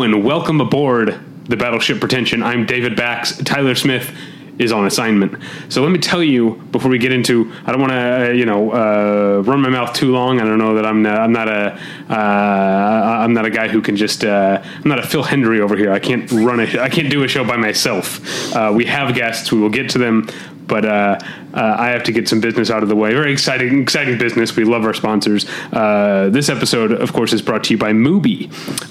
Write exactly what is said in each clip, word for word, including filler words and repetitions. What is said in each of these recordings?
Hello and welcome aboard the Battleship Pretension. I'm David Bax. Tyler Smith is on assignment. So let me tell you before we get into, I don't want to, you know, uh, run my mouth too long. I don't know that I'm not, I'm not a, uh, I'm not a guy who can just, uh, I'm not a Phil Hendry over here. I can't run a, I can't do a show by myself. Uh, we have guests. We will get to them, but, uh, uh, I have to get some business out of the way. Very exciting, exciting business. We love our sponsors. Uh, this episode, of course, is brought to you by Mubi,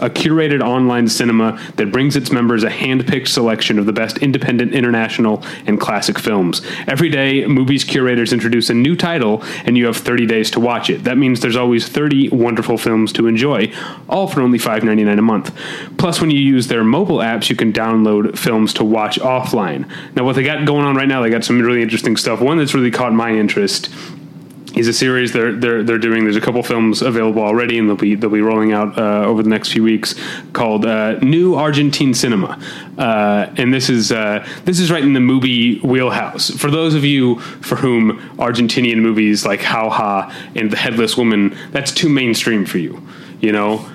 a curated online cinema that brings its members a hand-picked selection of the best independent, international, and classic films. Every day, Mubi's curators introduce a new title, and you have thirty days to watch it. That means there's always thirty wonderful films to enjoy, all for only five dollars and ninety-nine cents a month. Plus, when you use their mobile apps, you can download films to watch offline. Now, what they got going on right now, they got some really interesting stuff. One that's really caught my interest is a series they're they're they're doing. There's a couple films available already, and they'll be they'll be rolling out uh, over the next few weeks, called uh, New Argentine Cinema. Uh, and this is uh, this is right in the movie wheelhouse. For those of you for whom Argentinian movies like How Ha and The Headless Woman, that's too mainstream for you, you know.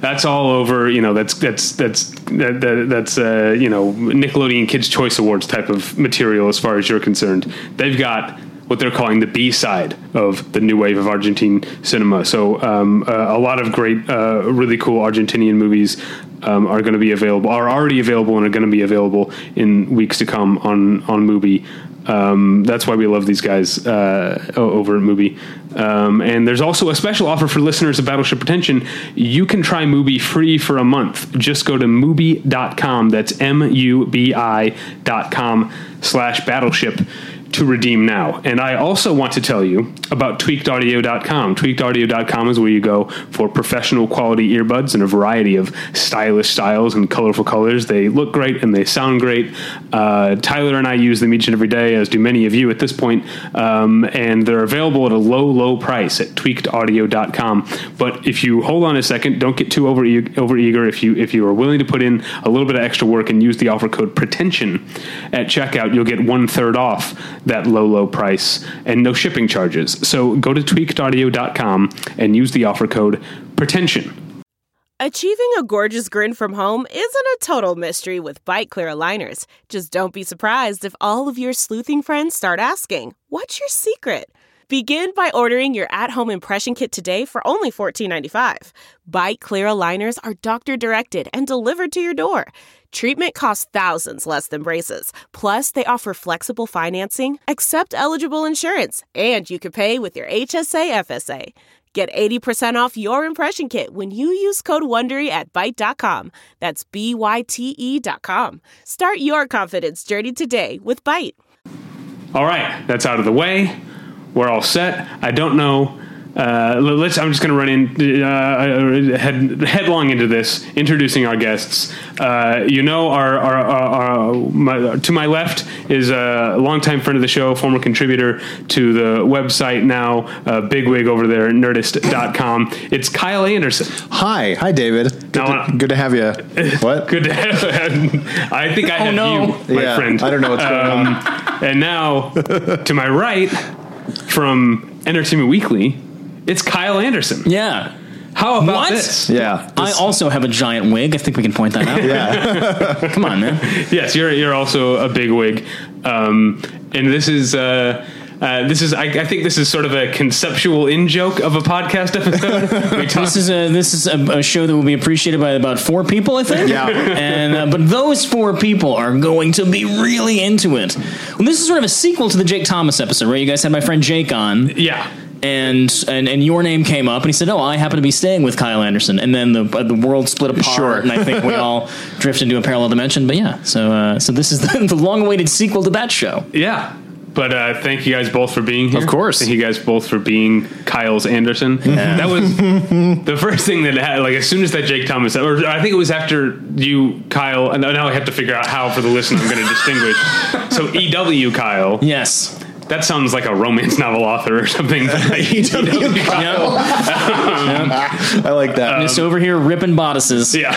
That's all over, you know, that's, that's, that's, that, that, that's, uh, you know, Nickelodeon Kids' Choice Awards type of material as far as you're concerned. They've got what they're calling the B-side of the new wave of Argentine cinema. So um, uh, a lot of great, uh, really cool Argentinian movies um, are going to be available, are already available and are going to be available in weeks to come on, on Mubi. Um, that's why we love these guys uh, over at Mubi. Um, and there's also a special offer for listeners of Battleship Pretension. You can try Mubi free for a month. Just go to Mubi dot com. That's M U B I dot com slash Battleship to redeem now. And I also want to tell you about tweaked audio dot com. tweaked audio dot com is where you go for professional quality earbuds in a variety of stylish styles and colorful colors. They look great and they sound great. Uh, Tyler and I use them each and every day, as do many of you at this point. Um, and they're available at a low, low price at tweaked audio dot com. But if you hold on a second, don't get too over e- over eager. If you, if you are willing to put in a little bit of extra work and use the offer code pretension at checkout, you'll get one third off that low, low price and no shipping charges. So go to tweaked audio dot com and use the offer code pretension. Achieving a gorgeous grin from home isn't a total mystery with BiteClear aligners. Just don't be surprised if all of your sleuthing friends start asking, "What's your secret?" Begin by ordering your at-home impression kit today for only fourteen ninety-five. BiteClear aligners are doctor-directed and delivered to your door. Treatment costs thousands less than braces. Plus, they offer flexible financing, accept eligible insurance, and you can pay with your H S A F S A. Get eighty percent off your impression kit when you use code WONDERY at byte dot com. That's B Y T E dot com. Start your confidence journey today with Byte. All right, that's out of the way. We're all set. I don't know. Uh, let's. I'm just going to run in uh, head, headlong into this, introducing our guests. Uh, you know, our, our, our, our my, to my left is a longtime friend of the show, former contributor to the website, now uh, bigwig over there, nerdist dot com. It's Kyle Anderson. Hi, hi, David. Good, now, to, good to have you. What? Good to have. I think I oh, have no. you, my yeah, friend. I don't know what's going um, on. And now, to my right, from Entertainment Weekly, it's Kyle Anderson. Yeah. How about what? this? Yeah. This. I also have a giant wig. I think we can point that out. Yeah. Come on, man. Yes, you're you're also a big wig. Um, and this is uh, uh, this is I, I think this is sort of a conceptual in-joke of a podcast episode. We talk- this is a this is a, a show that will be appreciated by about four people, I think. Yeah. And uh, but those four people are going to be really into it. Well, this is sort of a sequel to the Jake Thomas episode, right? You guys had my friend Jake on. Yeah. And, and and your name came up, and he said, "Oh, I happen to be staying with Kyle Anderson." And then the uh, the world split apart, sure. And I think we all drift into a parallel dimension. But yeah, so uh, so this is the, the long-awaited sequel to that show. Yeah, but uh, thank you guys both for being here. Of course, thank you guys both for being Kyle's Anderson. Yeah. That was the first thing that had, like, as soon as that Jake Thomas, or I think it was after you, Kyle. And now I have to figure out how for the listener I'm going to distinguish. So E W Kyle, yes. that sounds like a romance novel author or something. I like that. Um, just over here ripping bodices. Yeah.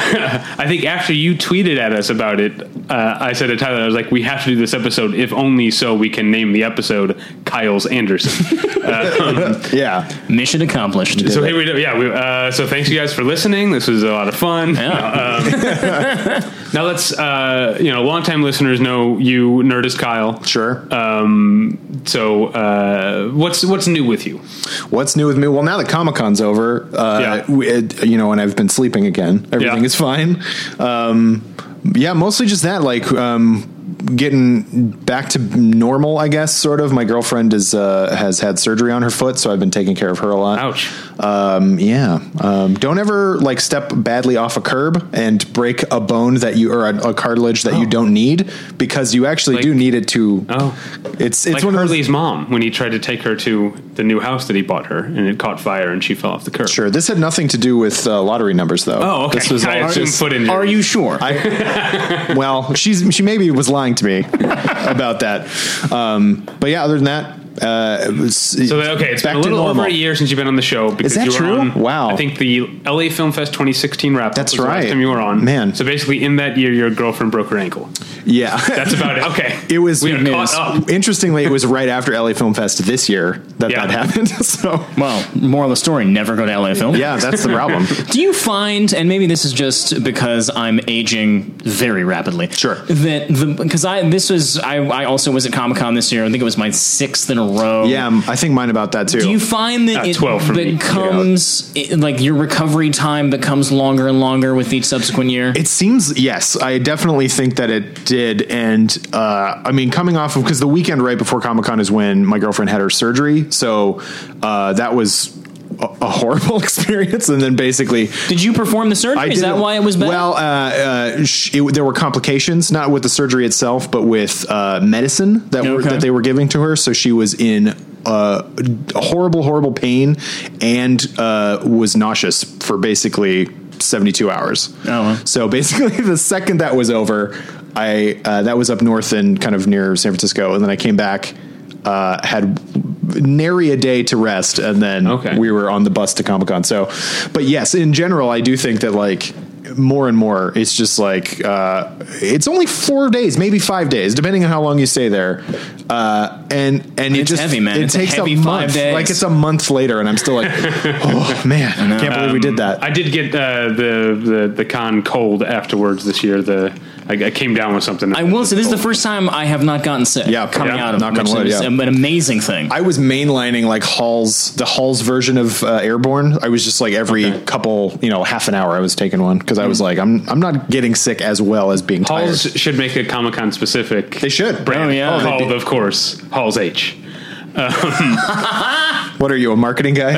I think after you tweeted at us about it, uh, I said to Tyler, I was like, we have to do this episode, if only so we can name the episode Kyle's Anderson. uh, um, yeah. Mission accomplished. Did so it. Here we go. Yeah. We, uh, so thanks you guys for listening. This was a lot of fun. Yeah. Um, now let's, uh, you know, longtime listeners know you, Nerdist Kyle. Sure. Um, so uh, what's what's new with you? What's new with me? Well, now that Comic-Con's over, uh, yeah. we, it, you know, and I've been sleeping again. Everything yeah. is fine. Um, yeah, mostly just that, like... Um, getting back to normal, I guess, sort of. My girlfriend is uh, has had surgery on her foot, so I've been taking care of her a lot. Ouch. Um, yeah. Um, don't ever like step badly off a curb and break a bone that you or a, a cartilage that oh. you don't need, because you actually like, do need it to. Oh, it's it's like one Hurley's of those, mom, when he tried to take her to the new house that he bought her, and it caught fire and she fell off the curb. Sure. This had nothing to do with uh, lottery numbers, though. Oh, okay. This was I all just, foot injury. Are you sure? I, well, she's she maybe was lying to me about that. Um, but yeah, other than that, uh, it was, so okay, it's been a little over a year since you've been on the show. Because Is that you were true? On, wow. I think the L A Film Fest twenty sixteen wrap. That's was right. The last time you were on, man. So basically, in that year, your girlfriend broke her ankle. Yeah, that's about it. Okay, it was. We caught up. Interestingly, it was right after L A Film Fest this year that yeah. that happened. So, well, moral of the story: never go to L A Film. Yeah, that's the problem. Do you find, and maybe this is just because I'm aging very rapidly, sure, that the because I this was I, I also was at Comic-Con this year. I think it was my sixth in a row. Yeah, I think mine about that too. Do you find that uh, it becomes yeah. it, like your recovery time becomes longer and longer with each subsequent year? It seems yes. I definitely think that it did. And uh, I mean, coming off of, because the weekend right before Comic-Con is when my girlfriend had her surgery. So uh, that was a, a horrible experience. And then basically, did you perform the surgery? Is that why it was bad? Well, uh, uh, sh- it, there were complications, not with the surgery itself, but with uh, medicine that, okay. were, that they were giving to her. So she was in uh, horrible, horrible pain and uh, was nauseous for basically seventy-two hours. Oh, well. So basically the second that was over, I uh, that was up north and kind of near San Francisco, and then I came back, uh, had nary a day to rest, and then okay. we were on the bus to Comic-Con. So, but yes, in general, I do think that like more and more, it's just like uh, it's only four days, maybe five days, depending on how long you stay there, uh, and and it's it just heavy, man. It it's takes a, heavy a month, days. Like it's a month later, and I'm still like, oh man, I can't um, believe we did that. I did get uh, the the the con cold afterwards this year. The I came down with something. I will say this is the first time I have not gotten sick. Yeah, coming yeah, out of knock on wood, yeah. an amazing thing. I was mainlining like Hall's, the Hall's version of uh, Airborne. I was just like every okay. couple, you know, half an hour I was taking one because mm. I was like, I'm I'm not getting sick as well as being tired. Hall's should make a Comic-Con specific. They should. Brand. Oh yeah, Hall, of course. Hall's H. Um, what are you, a marketing guy?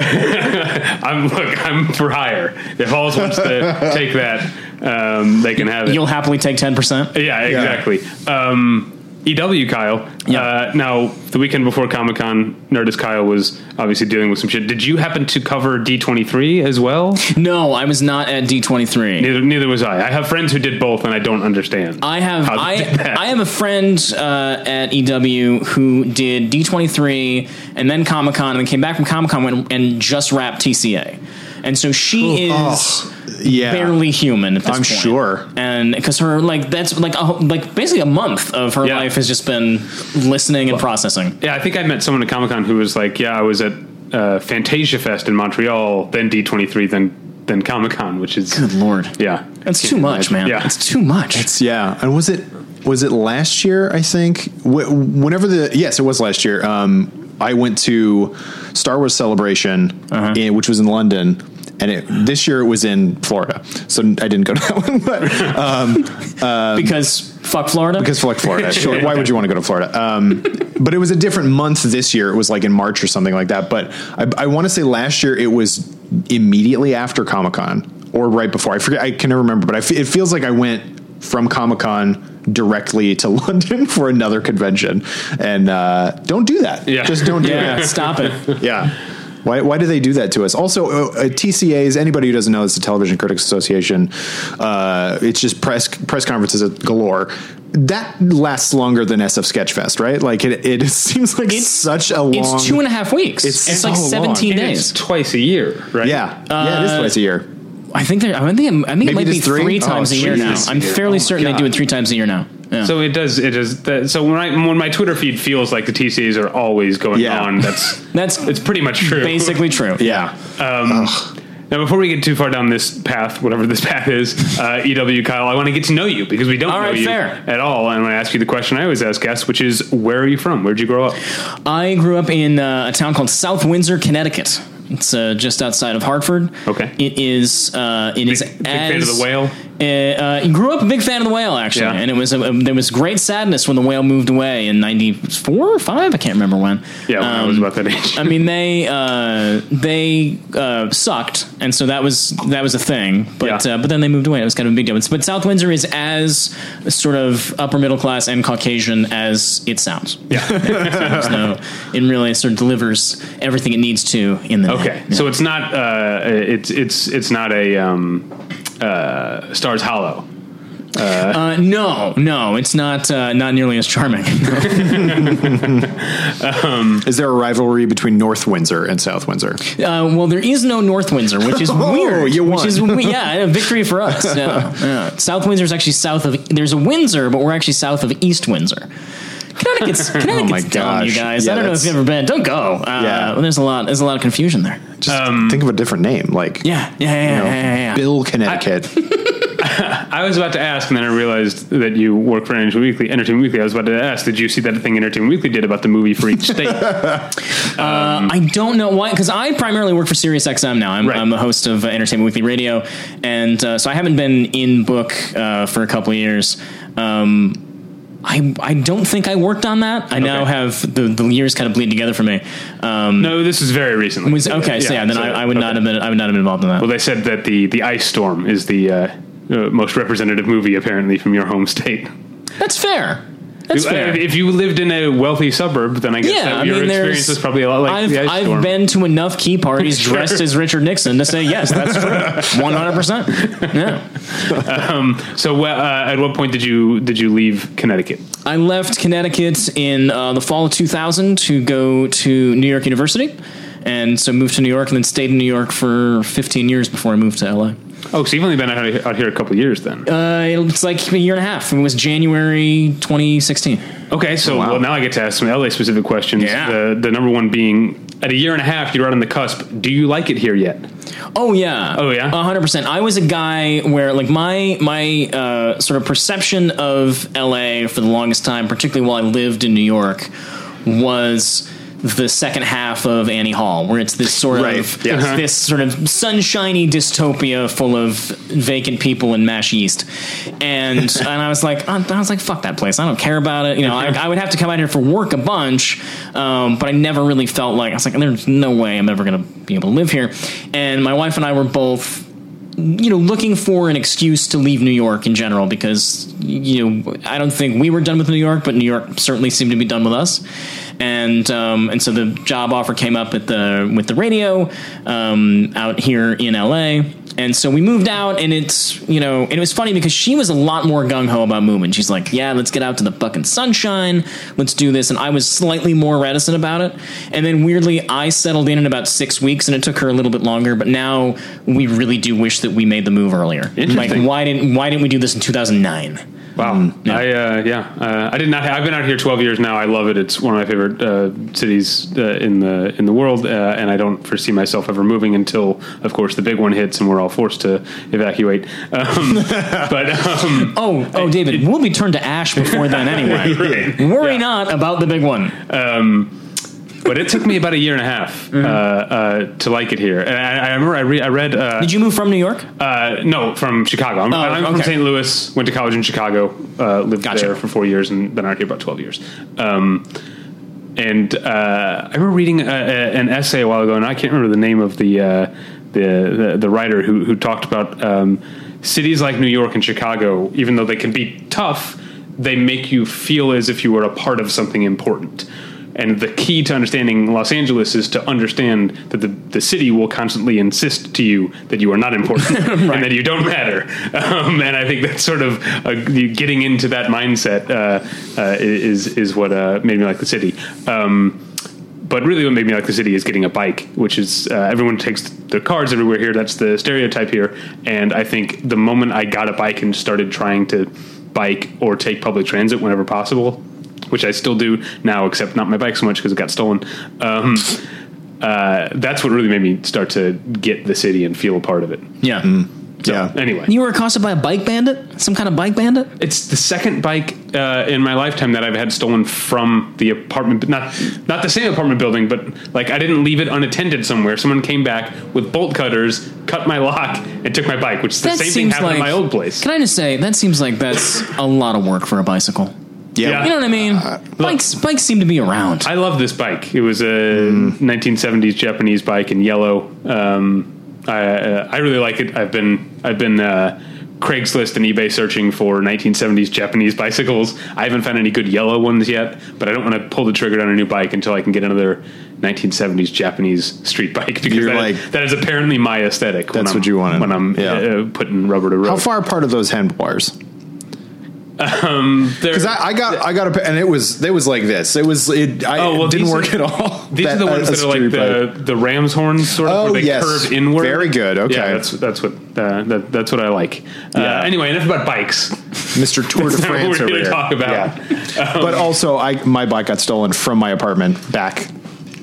I'm look. I'm for hire. If Hall's wants to take that. Um, they can have it. You'll happily take ten percent. Yeah, exactly. Yeah. Um, E W Kyle. Yeah. Uh, now the weekend before Comic-Con, Nerdist Kyle was obviously dealing with some shit. Did you happen to cover D twenty-three as well? No, I was not at D twenty-three. Neither, neither was I. I have friends who did both, and I don't understand. I have. I I have a friend uh, at E W who did D twenty-three and then Comic-Con, and then came back from Comic-Con and just wrapped T C A. And so she Ooh, is oh, yeah. barely human at this I'm point. I'm sure. And because her, like, that's like a, like basically a month of her yeah. life has just been listening and well, processing. Yeah, I think I met someone at Comic-Con who was like, yeah, I was at uh, Fantasia Fest in Montreal, then D twenty-three, then then Comic-Con, which is... Good Lord. Yeah. That's too much, man. Yeah. It's too much. It's, yeah. And was it, was it last year, I think? Wh- whenever the... Yes, it was last year. Um, I went to Star Wars Celebration, uh-huh. in, which was in London, and it, this year it was in Florida, so I didn't go to that one. But, um, um, because fuck Florida? Because fuck Florida. Sure. Why would you want to go to Florida? Um, but it was a different month this year. It was like in March or something like that. But I, I want to say last year it was immediately after Comic-Con or right before. I forget. I can never remember, but I f- it feels like I went from Comic-Con directly to London for another convention. And uh, don't do that. Yeah. Just don't do yeah, that. Stop it. Yeah. Why why do they do that to us? Also, uh, T C As, anybody who doesn't know, it's the Television Critics Association. Uh, it's just press press conferences galore. That lasts longer than S F Sketchfest, right? Like it, it seems like it's such a long. It's two and a half weeks. It's, it's so like seventeen long. days. It's twice a year, right? Yeah, uh, yeah, it is twice a year. I think there. I think. It, I think Maybe it might be three, three times oh, a year now. Year. I'm fairly oh certain God. they do it three times a year now. Yeah. So it does. It is. That, so when I when my Twitter feed feels like the T C As are always going yeah. on, that's that's it's pretty much true. Basically true. Yeah. Um, now, before we get too far down this path, whatever this path is, uh, E W Kyle, I want to get to know you because we don't all know right, you fair. at all. And I want to ask you the question I always ask guests, which is, where are you from? Where'd you grow up? I grew up in uh, a town called South Windsor, Connecticut. It's uh, just outside of Hartford. Okay. It is. Uh, it big, is. As, big fan of the whale. Uh, uh, grew up a big fan of the whale, actually, yeah. and it was a, a, there was great sadness when the whale moved away in ninety-four or five. I can't remember when. Yeah, when um, I was about that age. I mean, they uh, they uh, sucked, and so that was that was a thing. But yeah. uh, but then they moved away. It was kind of a big difference. But South Windsor is as sort of upper middle class and Caucasian as it sounds. Yeah. so no, it really sort of delivers everything it needs to in the. Okay. Okay, yeah. so it's not uh, it's it's it's not a um, uh, Stars Hollow. Uh, uh, no, no, it's not uh, not nearly as charming. um, is there a rivalry between North Windsor and South Windsor? Uh, well, there is no North Windsor, which is oh, weird. You won. Which is we- yeah, a victory for us. Yeah, yeah. South Windsor is actually south of. There's a Windsor, but we're actually south of East Windsor. Connecticut's, Connecticut's oh dumb, you guys. Yeah, I don't know if you've ever been. Don't go. Uh, yeah. Well, there's a lot. There's a lot of confusion there. Just um, think of a different name, like yeah, yeah, yeah, you know, yeah, yeah, yeah. Bill Connecticut. I, I was about to ask, and then I realized that you work for Entertainment Weekly. Entertainment Weekly. I was about to ask, did you see that thing Entertainment Weekly did about the movie for each state? um, uh, I don't know why, because I primarily work for SiriusXM now. I'm, right. I'm a host of uh, Entertainment Weekly Radio, and uh, so I haven't been in book uh, for a couple of years. Um, I I don't think I worked on that. I okay. now have the, the years kind of bleed together for me. Um, no, this is very recently. Was, okay, yeah, so yeah, then so, I, I would okay. not have been I would not have been involved in that. Well, they said that the, the ice storm is the uh, uh, most representative movie apparently from your home state. That's fair. That's if, fair. If you lived in a wealthy suburb, then I guess yeah, that I your mean, experience is probably a lot like I've, the ice I've storm. I've been to enough key parties sure. dressed as Richard Nixon to say yes, that's true, one hundred percent. Yeah. Um, so, uh, at what point did you did you leave Connecticut? I left Connecticut in uh, the fall of two thousand to go to New York University, and so moved to New York, and then stayed in New York for fifteen years before I moved to L A. Oh, so you've only been out here a couple of years then. Uh, it's like a year and a half. It was January twenty sixteen. Okay, so wow. well, now I get to ask some L A specific questions. Yeah. The, the number one being, at a year and a half, you're out on the cusp. Do you like it here yet? Oh, yeah. Oh, yeah? one hundred percent. I was a guy where, like, my my uh, sort of perception of L A for the longest time, particularly while I lived in New York, was the second half of Annie Hall, where it's this sort right. of yeah. uh-huh. this sort of sunshiny dystopia full of vacant people and mash yeast, and and I was like, I was like, fuck that place. I don't care about it. You know, I, I would have to come out here for work a bunch, um, but I never really felt like I was like, there's no way I'm ever gonna be able to live here. And my wife and I were both, you know, looking for an excuse to leave New York in general, because, you know, I don't think we were done with New York, but New York certainly seemed to be done with us. And, um, and so the job offer came up at the, with the radio, um, out here in L A. And so we moved out, and it's, you know, and it was funny because she was a lot more gung-ho about moving. She's like, yeah, let's get out to the fucking sunshine. Let's do this. And I was slightly more reticent about it. And then weirdly, I settled in in about six weeks, and it took her a little bit longer. But now we really do wish that we made the move earlier. Like, why didn't why didn't we do this in two thousand nine? Wow. Yeah. I, uh, yeah, uh, I did not, ha- I've been out here twelve years now. I love it. It's one of my favorite, uh, cities, uh, in the, in the world. Uh, and I don't foresee myself ever moving until, of course, the big one hits and we're all forced to evacuate. Um, but, um, Oh, oh, David, it, we'll be turned to ash before then anyway. Right. Worry yeah. not about the big one. Um, but it took me about a year and a half mm-hmm. uh, uh, to like it here. And I, I remember I, re- I read... Uh, Did you move from New York? Uh, no, from Chicago. I'm, oh, I'm okay. from Saint Louis, went to college in Chicago, uh, lived gotcha. there for four years, and been out here about twelve years. Um, and uh, I remember reading a, a, an essay a while ago, and I can't remember the name of the uh, the, the the writer who, who talked about um, cities like New York and Chicago, even though they can be tough, they make you feel as if you were a part of something important. And the key to understanding Los Angeles is to understand that the, the city will constantly insist to you that you are not important right. and that you don't matter. Um, and I think that's sort of uh, getting into that mindset uh, uh, is is what uh, made me like the city. Um, but really what made me like the city is getting a bike, which is uh, everyone takes their cars everywhere here. That's the stereotype here. And I think the moment I got a bike and started trying to bike or take public transit whenever possible, which I still do now, except not my bike so much because it got stolen. Um, uh, that's what really made me start to get the city and feel a part of it. Yeah. Mm. So, yeah. Anyway. You were accosted by a bike bandit? Some kind of bike bandit? It's the second bike uh, in my lifetime that I've had stolen from the apartment, not not the same apartment building, but like I didn't leave it unattended somewhere. Someone came back with bolt cutters, cut my lock, and took my bike, which is the that same thing happened like, in my old place. Can I just say, that seems like that's a lot of work for a bicycle. Yeah. You know what I mean? Uh, Bikes look, bikes seem to be around. I love this bike. It was a mm. nineteen seventies Japanese bike in yellow. Um, I uh, I really like it. I've been I've been uh, Craigslist and eBay searching for nineteen seventies Japanese bicycles. I haven't found any good yellow ones yet, but I don't want to pull the trigger on a new bike until I can get another nineteen seventies Japanese street bike, because that, like, is, that is apparently my aesthetic. That's when I'm, what you want when I'm yeah. uh, putting rubber to rubber. How far apart are those handlebars? Um, because I, I got, I got a, and it was, it was like this. It was, it I, oh, well, it didn't work are, at all. These that, are the ones uh, that are like the, the, the ram's horns sort of, oh, where they yes. curve inward. Very good. Okay. Yeah, that's, that's what, uh, that, that's what I like. Yeah. Uh, anyway, enough about bikes. Mister Tour de France over here. Talk about. Yeah. Um, but also I, my bike got stolen from my apartment back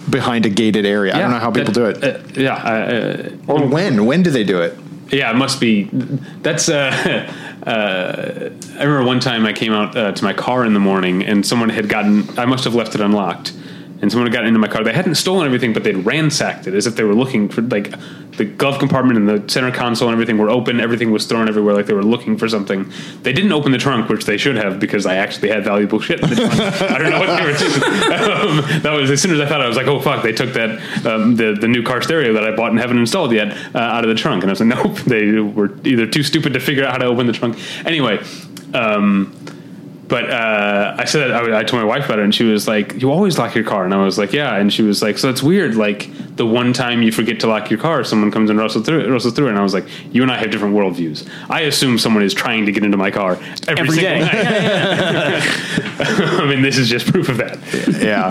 behind a gated area. Yeah, I don't know how people that, do it. Uh, yeah. Uh, or um, when, when do they do it? Yeah, it must be. That's, uh, Uh, I remember one time I came out uh, to my car in the morning, and someone had gotten, I must have left it unlocked, and someone had gotten into my car. They hadn't stolen everything, but they'd ransacked it as if they were looking for, like, the glove compartment and the center console and everything were open. Everything was thrown everywhere, like they were looking for something. They didn't open the trunk, which they should have, because I actually had valuable shit in the trunk. I don't know what they were doing. Um, that was, as soon as I thought, I was like, oh, fuck, they took that, um, the, the new car stereo that I bought and haven't installed yet uh, out of the trunk. And I was like, nope, they were either too stupid to figure out how to open the trunk. Anyway, um... But uh, I said I, I told my wife about it, and she was like, "You always lock your car," and I was like, "Yeah." And she was like, "So it's weird. Like the one time you forget to lock your car, someone comes and rustles through it." Rustles through it, and I was like, "You and I have different worldviews. I assume someone is trying to get into my car every, every single day. Night." I mean, this is just proof of that. Yeah.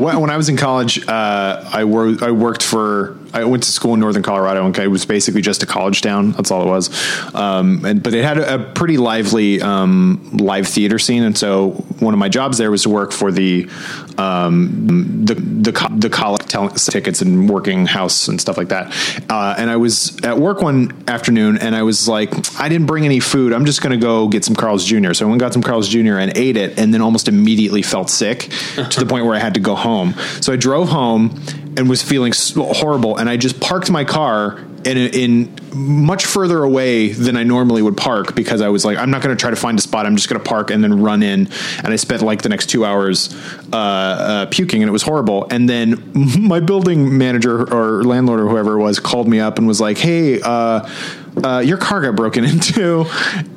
When I was in college, uh, I, wor- I worked for. I went to school in Northern Colorado, and it was basically just a college town. That's all it was. Um, and, but it had a, a pretty lively um, live theater scene. And so one of my jobs there was to work for the, um, the, the, co- the college tickets and working house and stuff like that. Uh, and I was at work one afternoon, and I was like, I didn't bring any food. I'm just going to go get some Carl's Junior So I went and got some Carl's Junior and ate it, and then almost immediately felt sick to the point where I had to go home. So I drove home and was feeling horrible. And I just parked my car in, in much further away than I normally would park, because I was like, I'm not going to try to find a spot. I'm just going to park and then run in. And I spent like the next two hours uh, uh, puking, and it was horrible. And then my building manager or landlord or whoever it was called me up and was like, Hey, uh, Uh, your car got broken into.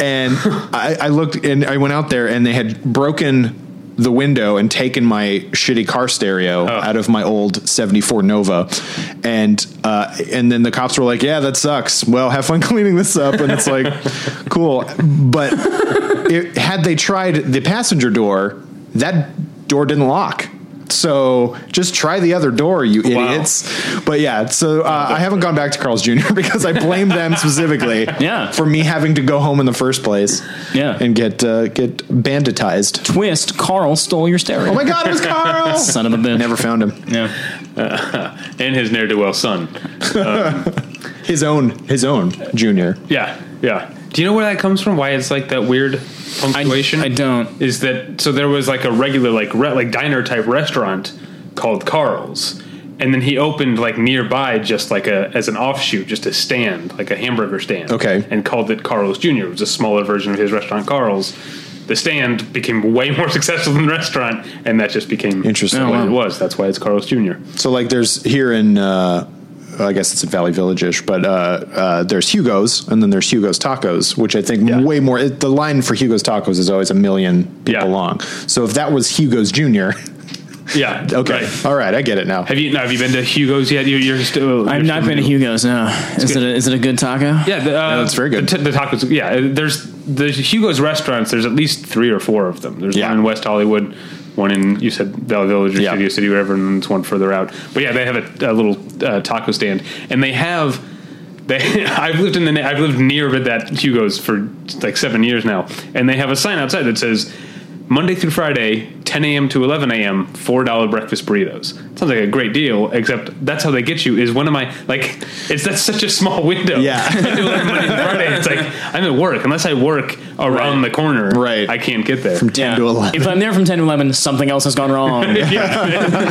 And I, I looked, and I went out there, and they had broken the window and taken my shitty car stereo oh. out of my old seventy-four Nova. And, uh, and then the cops were like, yeah, that sucks. Well, have fun cleaning this up. And it's like, cool. But it, had they tried the passenger door, that door didn't lock. So just try the other door, you idiots. Wow. But yeah, so uh, I haven't gone back to Carl's Junior because I blame them specifically yeah. for me having to go home in the first place yeah. and get uh, get banditized. Twist, Carl stole your stereo. Oh my God, it was Carl! Son of a bitch. Never found him. Yeah, uh, and his ne'er-do-well son. Um, his own, his own junior. Yeah, yeah. Do you know where that comes from? Why it's like that weird punctuation? I, I don't. Is that so? There was like a regular like re, like diner type restaurant called Carl's, and then he opened like nearby just like a as an offshoot, just a stand, like a hamburger stand. Okay, and called it Carl's Junior It was a smaller version of his restaurant, Carl's. The stand became way more successful than the restaurant, and that just became interesting. What oh, wow. it was. That's why it's Carl's Junior So like, there's here in. Uh I guess it's a Valley Village-ish, but uh, uh, there's Hugo's, and then there's Hugo's Tacos, which I think yeah. way more. It, the line for Hugo's Tacos is always a million people yeah. long. So if that was Hugo's Junior Yeah. Okay. Right. All right. I get it now. Have you? No, have you been to Hugo's yet? You're, you're still. I've you're not still been to Hugo's. No. It's is good. it? A, is it a good taco? Yeah. The, uh, no, it's very good. The, t- the tacos. Yeah. There's the Hugo's restaurants. There's at least three or four of them. There's yeah. one in West Hollywood, one in, you said, Valley Village or yeah. Studio City, whatever, and it's one further out. But yeah, they have a, a little uh, taco stand, and they have. They, I've lived in the. I've lived near that Hugo's for like seven years now, and they have a sign outside that says, Monday through Friday, ten a.m. to eleven a.m., four dollars breakfast burritos. Sounds like a great deal, except that's how they get you is one of my, like, it's that's such a small window. Yeah. Monday through Friday, it's like, I'm at work. Unless I work around right. the corner, right. I can't get there. From ten yeah. to eleven. If I'm there from ten to eleven, something else has gone wrong. yeah.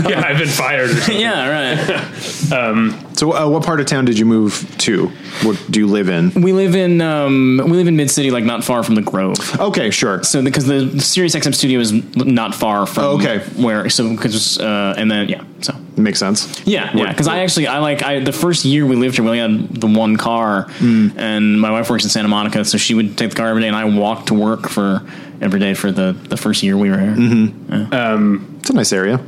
yeah, I've been fired or something. Yeah, right. um, so uh, what part of town did you move to? What do you live in? We live in, um, we live in Mid-City, like not far from the Grove. Okay, sure. So, because the, the SiriusXM studio is not far from oh, okay. where, so because uh, and then yeah, so it makes sense. Yeah, yeah. Because I actually I like I the first year we lived here, we only had the one car, mm. and my wife works in Santa Monica, so she would take the car every day, and I walked to work for every day for the, the first year we were here. Mm-hmm. Yeah. Um, it's a nice area.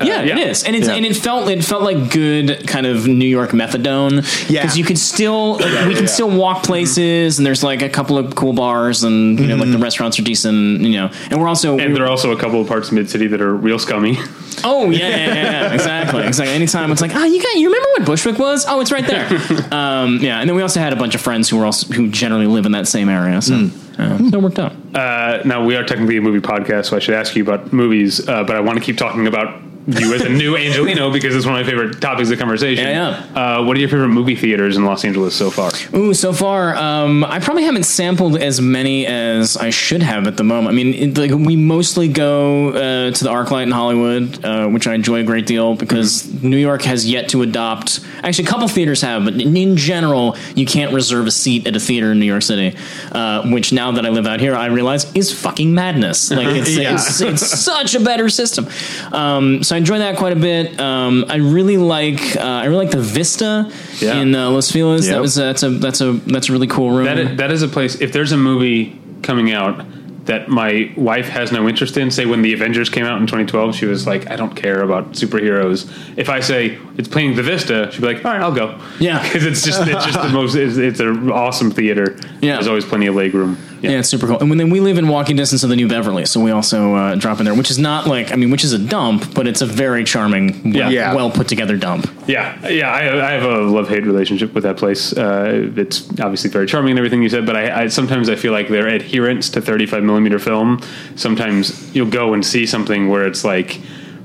Uh, yeah, yeah, it is, and it's yeah. and it felt it felt like good kind of New York methadone. Yeah, because you could still yeah, we yeah. can still walk places, mm-hmm. and there's like a couple of cool bars, and you mm-hmm. know, like the restaurants are decent, you know, and we're also and we, there are also a couple of parts of Mid City that are real scummy. Oh yeah, yeah, yeah, yeah. exactly, exactly. Anytime it's like, ah, oh, you got you remember what Bushwick was? Oh, it's right there. um, yeah, and then we also had a bunch of friends who were also who generally live in that same area, so. Mm. Uh, that worked out. Uh, now, we are technically a movie podcast, so I should ask you about movies, uh, but I want to keep talking about you as a new Angelino because it's one of my favorite topics of conversation. Yeah, yeah. Uh, what are your favorite movie theaters in Los Angeles so far? Ooh, so far, um, I probably haven't sampled as many as I should have at the moment. I mean, it, like, we mostly go uh, to the Arclight in Hollywood, uh, which I enjoy a great deal because mm-hmm. New York has yet to adopt. Actually, a couple theaters have, but in general, you can't reserve a seat at a theater in New York City, uh, which now that I live out here, I realize is fucking madness. Like, it's, yeah. it's, it's such a better system. Um, so I enjoy that quite a bit. Um, I really like uh, I really like the Vista yeah. in uh, Los Feliz. Yep. That was uh, that's a that's a that's a really cool room. That is, that is a place. If there's a movie coming out that my wife has no interest in, say when the Avengers came out in twenty twelve, she was like, I don't care about superheroes. If I say it's playing the Vista, she'd be like, all right, I'll go. Yeah. Because it's just it's just the most, it's, it's an awesome theater. Yeah. There's always plenty of leg room. Yeah. yeah, it's super cool. And then we live in walking distance of the New Beverly, so we also uh, drop in there, which is not like, I mean, which is a dump, but it's a very charming, well, yeah. well put together dump. Yeah, yeah, I, I have a love-hate relationship with that place. Uh, it's obviously very charming and everything you said, but I, I sometimes I feel like their adherence to thirty-five millimeter film, sometimes you'll go and see something where it's like,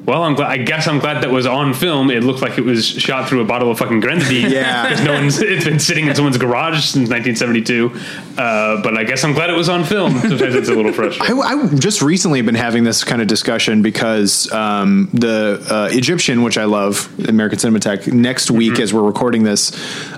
well, I'm glad. I guess I'm glad that was on film. It looked like it was shot through a bottle of fucking grenadine. Yeah, no one's. It's been sitting in someone's garage since nineteen seventy-two. Uh, but I guess I'm glad it was on film. Sometimes it's a little frustrating. I, I just recently been having this kind of discussion because um, the uh, Egyptian, which I love, American Cinematheque, next week mm-hmm. as we're recording this,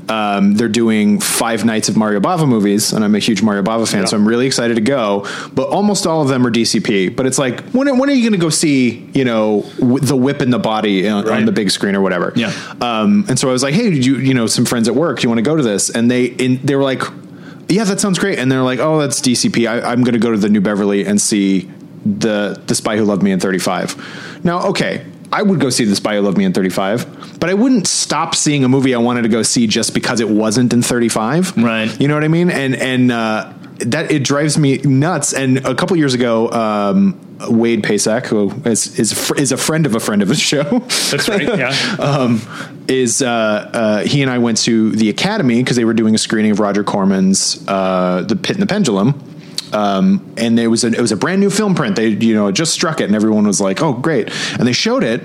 um, they're doing five nights of Mario Bava movies, and I'm a huge Mario Bava fan, yeah. so I'm really excited to go. But almost all of them are D C P. But it's like, when when are you going to go see? You know. The Whip in the Body on, right. on the big screen or whatever. Yeah. Um, and so I was like, hey, did you, you know, some friends at work, do you want to go to this? And they, in, they were like, yeah, that sounds great. And they're like, oh, that's D C P. I, I'm going to go to the New Beverly and see the, the Spy Who Loved Me in thirty-five. Now, okay. I would go see The Spy Who Loved Me in thirty-five, but I wouldn't stop seeing a movie I wanted to go see just because it wasn't in thirty-five. Right. You know what I mean? And, and, uh, that it drives me nuts. And a couple years ago, um, Wade Pacek, who is is, fr- is a friend of a friend of his show. That's right. Yeah. um, is uh, uh, he and I went to the Academy because they were doing a screening of Roger Corman's uh, The Pit and the Pendulum. Um, and there was a, it was a brand new film print. They you know just struck it, and everyone was like, "Oh, great!" And they showed it.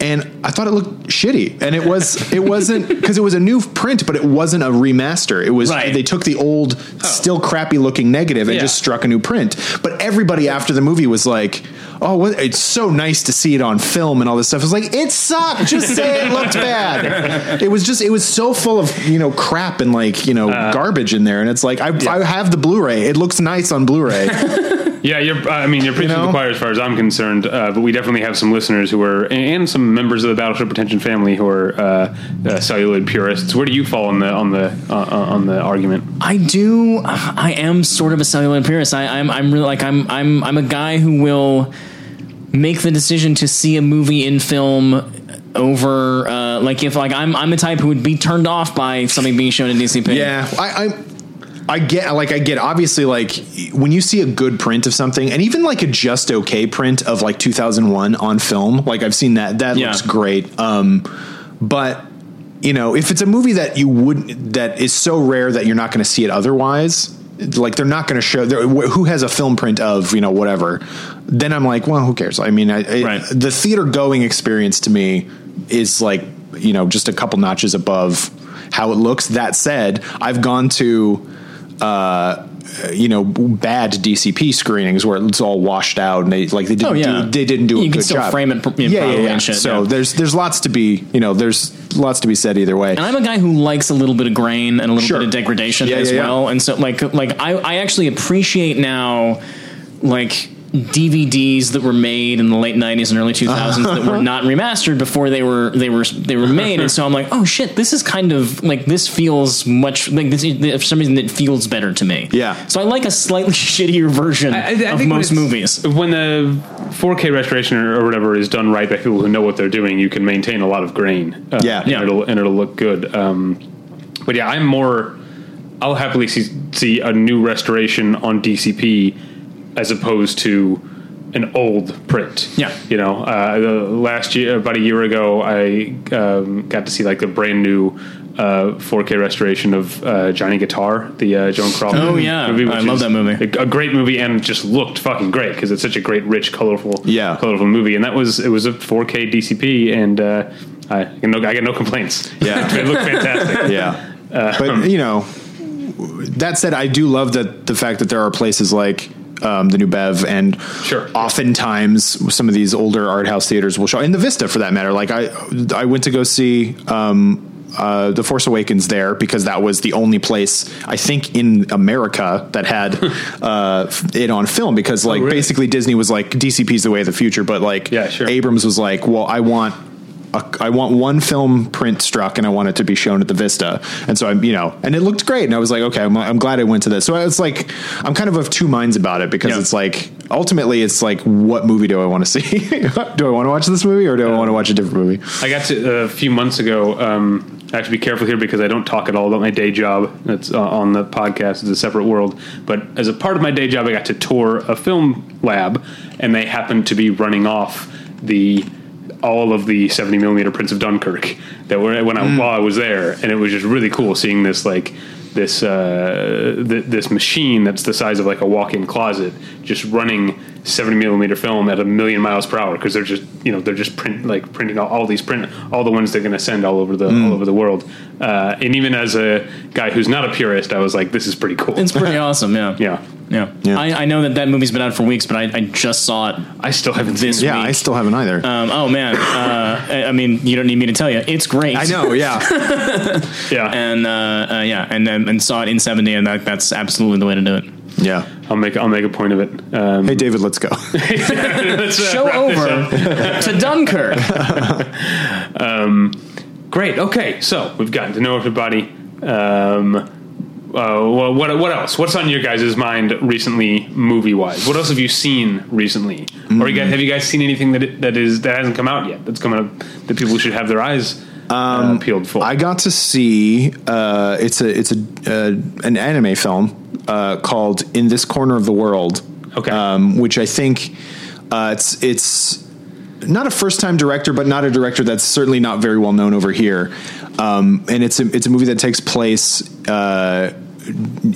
And I thought it looked shitty, and it was it wasn't because it was a new print, but it wasn't a remaster. It was right. They took the old, oh. still crappy looking negative and yeah. just struck a new print. But everybody after the movie was like, "Oh, it's so nice to see it on film and all this stuff." It's like it sucked. Just say it looked bad. It was just it was so full of you know crap and like you know uh, garbage in there. And it's like I, yeah. I have the Blu-ray. It looks nice on Blu-ray. Yeah, you're, I mean, you're preaching you know? the choir as far as I'm concerned, uh, but we definitely have some listeners who are, and some members of the Battleship Pretension family who are uh, uh, celluloid purists. Where do you fall on the on the uh, on the argument? I do. I am sort of a celluloid purist. I, I'm I'm really like I'm I'm I'm a guy who will make the decision to see a movie in film over, uh, like if like I'm, I'm the type who would be turned off by something being shown in D C P. Yeah. I, I, I get like, I get obviously like when you see a good print of something and even like a just okay print of like two thousand one on film, like I've seen that, that yeah. looks great. Um, but you know, if it's a movie that you wouldn't, that is so rare that you're not going to see it otherwise, like they're not going to show who has a film print of, you know, whatever, then I'm like, well, who cares? I mean, I, I, right. the theater going experience to me is like, you know, just a couple notches above how it looks. That said, I've gone to, uh, you know, bad D C P screenings where it's all washed out and they like, they didn't, oh, yeah. do, they didn't do you a good job. You can still job. frame it. In yeah, yeah, yeah. Shit, so yeah. there's, there's lots to be, you know, there's, lots to be said either way. And I'm a guy who likes a little bit of grain and a little sure. bit of degradation yeah, as yeah, well. Yeah. And so like, like I, I actually appreciate now, like D V Ds that were made in the late nineties and early two thousands uh-huh. that were not remastered before they were, they were, they were made. And so I'm like, oh shit, this is kind of like, this feels much like this. For some reason it feels better to me. Yeah. So I like a slightly shittier version I, I, I of most movies. When the four K restoration or whatever is done right by people who know what they're doing, you can maintain a lot of grain. Uh, yeah. And, yeah. It'll, and it'll look good. Um, but yeah, I'm more, I'll happily see, see a new restoration on D C P as opposed to an old print. Yeah. You know, uh, the last year, about a year ago, I um, got to see like the brand new uh, four K restoration of uh, Johnny Guitar, the uh, Joan Crawford oh, yeah. movie. I love that movie. A, a great movie and just looked fucking great because it's such a great, rich, colorful, yeah. colorful movie. And that was, it was a four K D C P and uh, I, you know, I got no complaints. Yeah. It looked fantastic. Yeah. Uh, but, you know, that said, I do love that the fact that there are places like, Um, the New Bev and sure. oftentimes some of these older art house theaters will show, and the Vista for that matter. Like I, I went to go see um, uh, The Force Awakens there because that was the only place I think in America that had uh, it on film because like oh, really? basically Disney was like D C P's the way of the future, but like yeah, sure. Abrams was like, well, I want a, I want one film print struck and I want it to be shown at the Vista. And so I'm, you know, and it looked great. And I was like, okay, I'm, I'm glad I went to this. So it's like, I'm kind of of two minds about it because yeah. it's like, ultimately it's like, what movie do I want to see? Do I want to watch this movie or do uh, I want to watch a different movie? I got to uh, a few months ago. Um, I have to be careful here because I don't talk at all about my day job. That's uh, on the podcast. It's a separate world. But as a part of my day job, I got to tour a film lab and they happened to be running off the, all of the seventy millimeter prints of Dunkirk that were when I, mm. while I was there. And it was just really cool seeing this, like this, uh, th- this machine that's the size of like a walk-in closet, just running seventy millimeter film at a million miles per hour. Cause they're just, you know, they're just print, like printing all, all these print, all the ones they're going to send all over the, mm. all over the world. Uh, and even as a guy who's not a purist, I was like, this is pretty cool. It's pretty awesome. Yeah. Yeah. Yeah, yeah. I, I know that that movie's been out for weeks, but I, I just saw it. I still haven't seen it. Yeah, week. I still haven't either. Um, oh man, uh, I, I mean, you don't need me to tell you, it's great. I know, yeah, yeah, and uh, uh, yeah, and then and saw it in seventy, and that, that's absolutely the way to do it. Yeah, I'll make I'll make a point of it. Um, hey, David, let's go. let's, uh, Show over to Dunkirk. um, great. Okay, so we've gotten to know everybody. Um, Uh, well, what what else? What's on your guys' mind recently, movie wise? What else have you seen recently? Mm. Or you guys, have you guys seen anything that that is that hasn't come out yet? That's coming up that people should have their eyes um, uh, peeled for. I got to see uh, it's a it's a uh, an anime film uh, called In This Corner of the World. Okay, um, which I think uh, it's it's not a first time director, but not a director that's certainly not very well known over here. Um, and it's a, it's a movie that takes place, uh,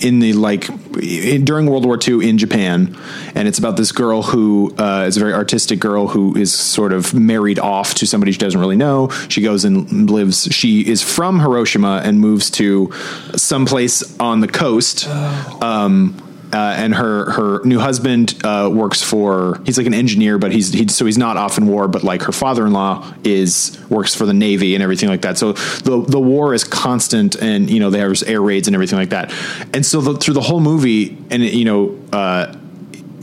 in the, like in, during World War Two in Japan. And it's about this girl who, uh, is a very artistic girl who is sort of married off to somebody she doesn't really know. She goes and lives, she is from Hiroshima and moves to someplace on the coast. Oh. Um, Uh, and her, her new husband uh, works for, he's like an engineer, but he's, he's, so he's not off in war, but like her father-in-law is, works for the Navy and everything like that. So the, the war is constant and, you know, there's air raids and everything like that. And so the, through the whole movie and, you know, uh,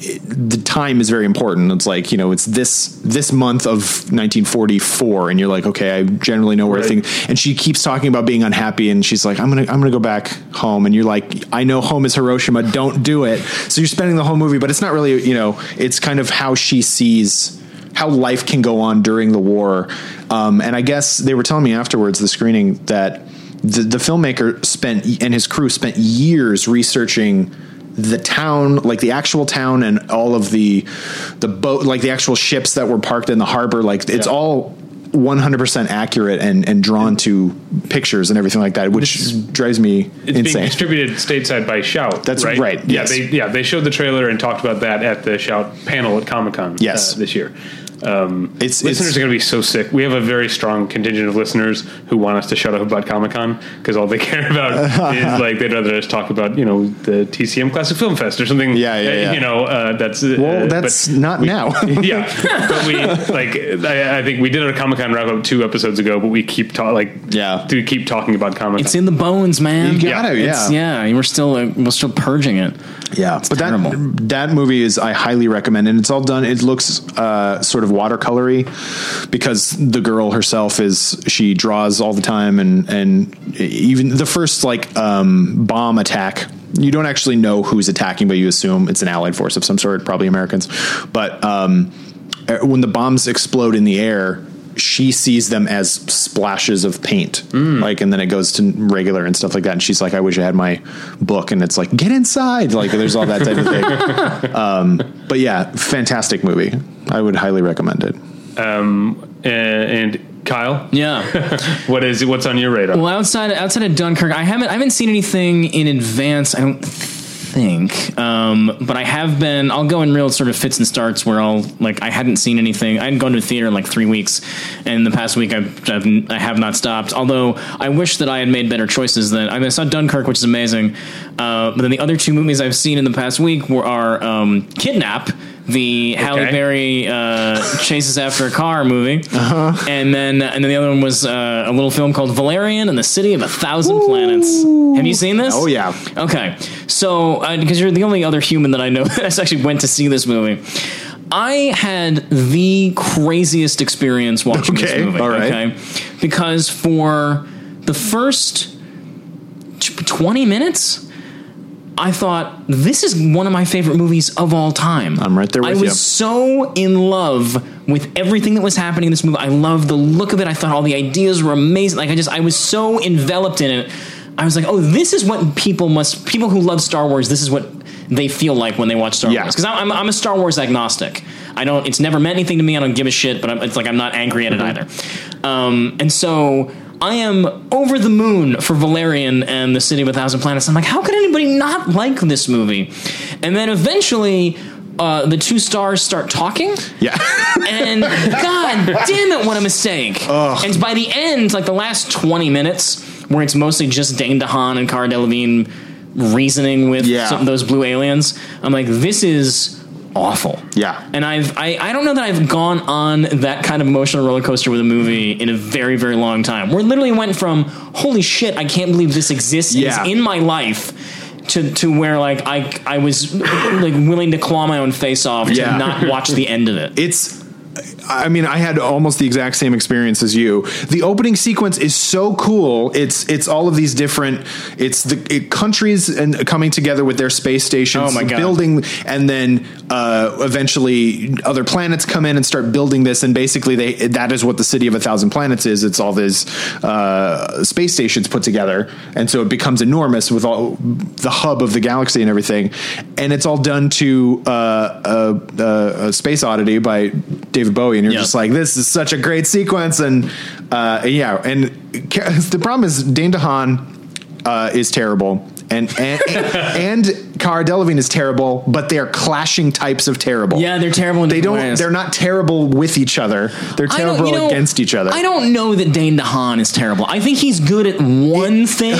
it, the time is very important. It's like, you know, it's this, this month of nineteen forty-four and you're like, okay, I generally know where right. things, and she keeps talking about being unhappy and she's like, I'm going to, I'm going to go back home. And you're like, I know home is Hiroshima. Don't do it. So you're spending the whole movie, but it's not really, you know, it's kind of how she sees how life can go on during the war. Um, and I guess they were telling me afterwards the screening that the, the filmmaker spent and his crew spent years researching the town, like the actual town and all of the, the boat, like the actual ships that were parked in the harbor. Like it's yeah. all one hundred percent accurate and, and drawn to pictures and everything like that, which it's, drives me it's insane. It's being distributed stateside by Shout. That's right. right yeah, yes. they, yeah, they showed the trailer and talked about that at the Shout panel at Comic-Con yes. uh, this year. Um, it's, listeners it's, are going to be so sick. We have a very strong contingent of listeners who want us to shut up about Comic-Con because all they care about is like they'd rather just talk about, you know, the T C M Classic Film Fest or something. Yeah, yeah, uh, yeah. You know, uh, that's uh, well, that's not we, now. yeah, but we like I, I think we did a Comic-Con wrap up two episodes ago, but we keep talking like yeah, do keep talking about Comic-Con. It's in the bones, man. You got yeah. it. Yeah, yeah. yeah. We're still uh, we're still purging it. Yeah, it's but terrible. that that movie is I highly recommend, and it's all done. It looks uh, sort of. watercolory because the girl herself is she draws all the time and and even the first like um bomb attack you don't actually know who's attacking, but you assume it's an allied force of some sort, probably Americans, but um when the bombs explode in the air she sees them as splashes of paint, mm. like, and then it goes to regular and stuff like that. And she's like, I wish I had my book. And it's like, get inside. Like there's all that type of thing. Um, but yeah, fantastic movie. I would highly recommend it. Um, and, and Kyle? Yeah. what is what's on your radar? Well, outside, outside of Dunkirk, I haven't, I haven't seen anything in advance. I don't think, um, but I have been, I'll go in real sort of fits and starts where I'll like, I hadn't seen anything. I hadn't gone to a theater in like three weeks. And the past week I've, I've, I have not stopped. Although I wish that I had made better choices than I, mean, I saw Dunkirk, which is amazing. Uh, but then the other two movies I've seen in the past week were, are, um, Kidnap, the okay. Halle Berry, uh, chases after a car movie. Uh-huh. And then, and then the other one was, uh, a little film called Valerian and the City of a Thousand Ooh. Planets. Have you seen this? Oh yeah. Okay. So, because uh, you're the only other human that I know that actually went to see this movie. I had the craziest experience watching okay, this movie. All right. Okay. Because for the first twenty minutes, I thought, this is one of my favorite movies of all time. I'm right there with you. I was you. so in love with everything that was happening in this movie. I loved the look of it. I thought all the ideas were amazing. Like I just, I was so enveloped in it. I was like, oh, this is what people must, people who love Star Wars, this is what they feel like when they watch Star yeah. Wars. Because I'm, I'm a Star Wars agnostic. I don't, it's never meant anything to me. I don't give a shit, but I'm, it's like I'm not angry at mm-hmm. it either. Um, and so I am over the moon for Valerian and the City of a Thousand Planets. I'm like, how could anybody not like this movie? And then eventually... Uh, the two stars start talking. Yeah. And God damn it, what a mistake. Ugh. And by the end, like the last twenty minutes, where it's mostly just Dane DeHaan and Cara Delevingne reasoning with yeah. some of those blue aliens, I'm like, this is awful. Yeah. And I've, I, I don't know that I've gone on that kind of emotional roller coaster with a movie in a very, very long time. Where it literally went from, holy shit, I can't believe this exists yeah. is in my life. To, to where like I I was like willing to claw my own face off to yeah. not watch the end of it. It's I mean I had almost the exact same experience as you. The opening sequence is so cool. It's it's all of these different it's the it, countries and coming together with their space stations, oh my God. building, and then uh, eventually other planets come in and start building this. And basically they that is what the City of a Thousand Planets is. It's all these uh, space stations put together, and so it becomes enormous with all the hub of the galaxy and everything. And it's all done to uh, uh, uh, Space Oddity by David Bowie, and you're yep. just like, this is such a great sequence. And uh, yeah, and the problem is Dane DeHaan uh, is terrible. And and, and Cara Delevingne is terrible, but they are clashing types of terrible. Yeah, they're terrible. In they don't. Ways. They're not terrible with each other. They're terrible you know, against each other. I don't know that Dane DeHaan is terrible. I think he's good at one thing,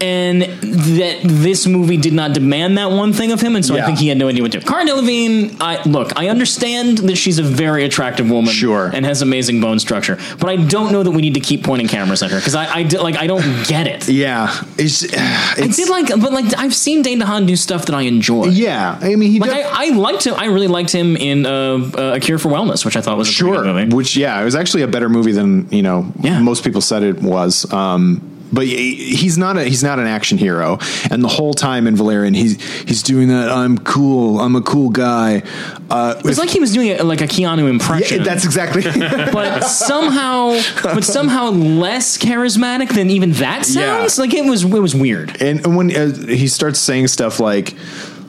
and that this movie did not demand that one thing of him, and so yeah. I think he had no idea what to do. Cara Delevingne, I, look, I understand that she's a very attractive woman, sure, and has amazing bone structure, but I don't know that we need to keep pointing cameras at her because I, I do, like I don't get it. Yeah, it's. it's Did like, but like I've seen Dane DeHaan do stuff that I enjoy. Yeah, I mean, he like def- I, I liked him. I really liked him in uh, uh, A Cure for Wellness, which I thought was a sure, pretty good movie. Which yeah, it was actually a better movie than you know yeah. most people said it was. Um, But he's not a he's not an action hero, and the whole time in Valerian he's he's doing that I'm cool I'm a cool guy. Uh, it's if, like he was doing it like a Keanu impression. Yeah, that's exactly. But somehow, but somehow less charismatic than even that sounds. Yeah. Like it was it was weird. And when uh, he starts saying stuff like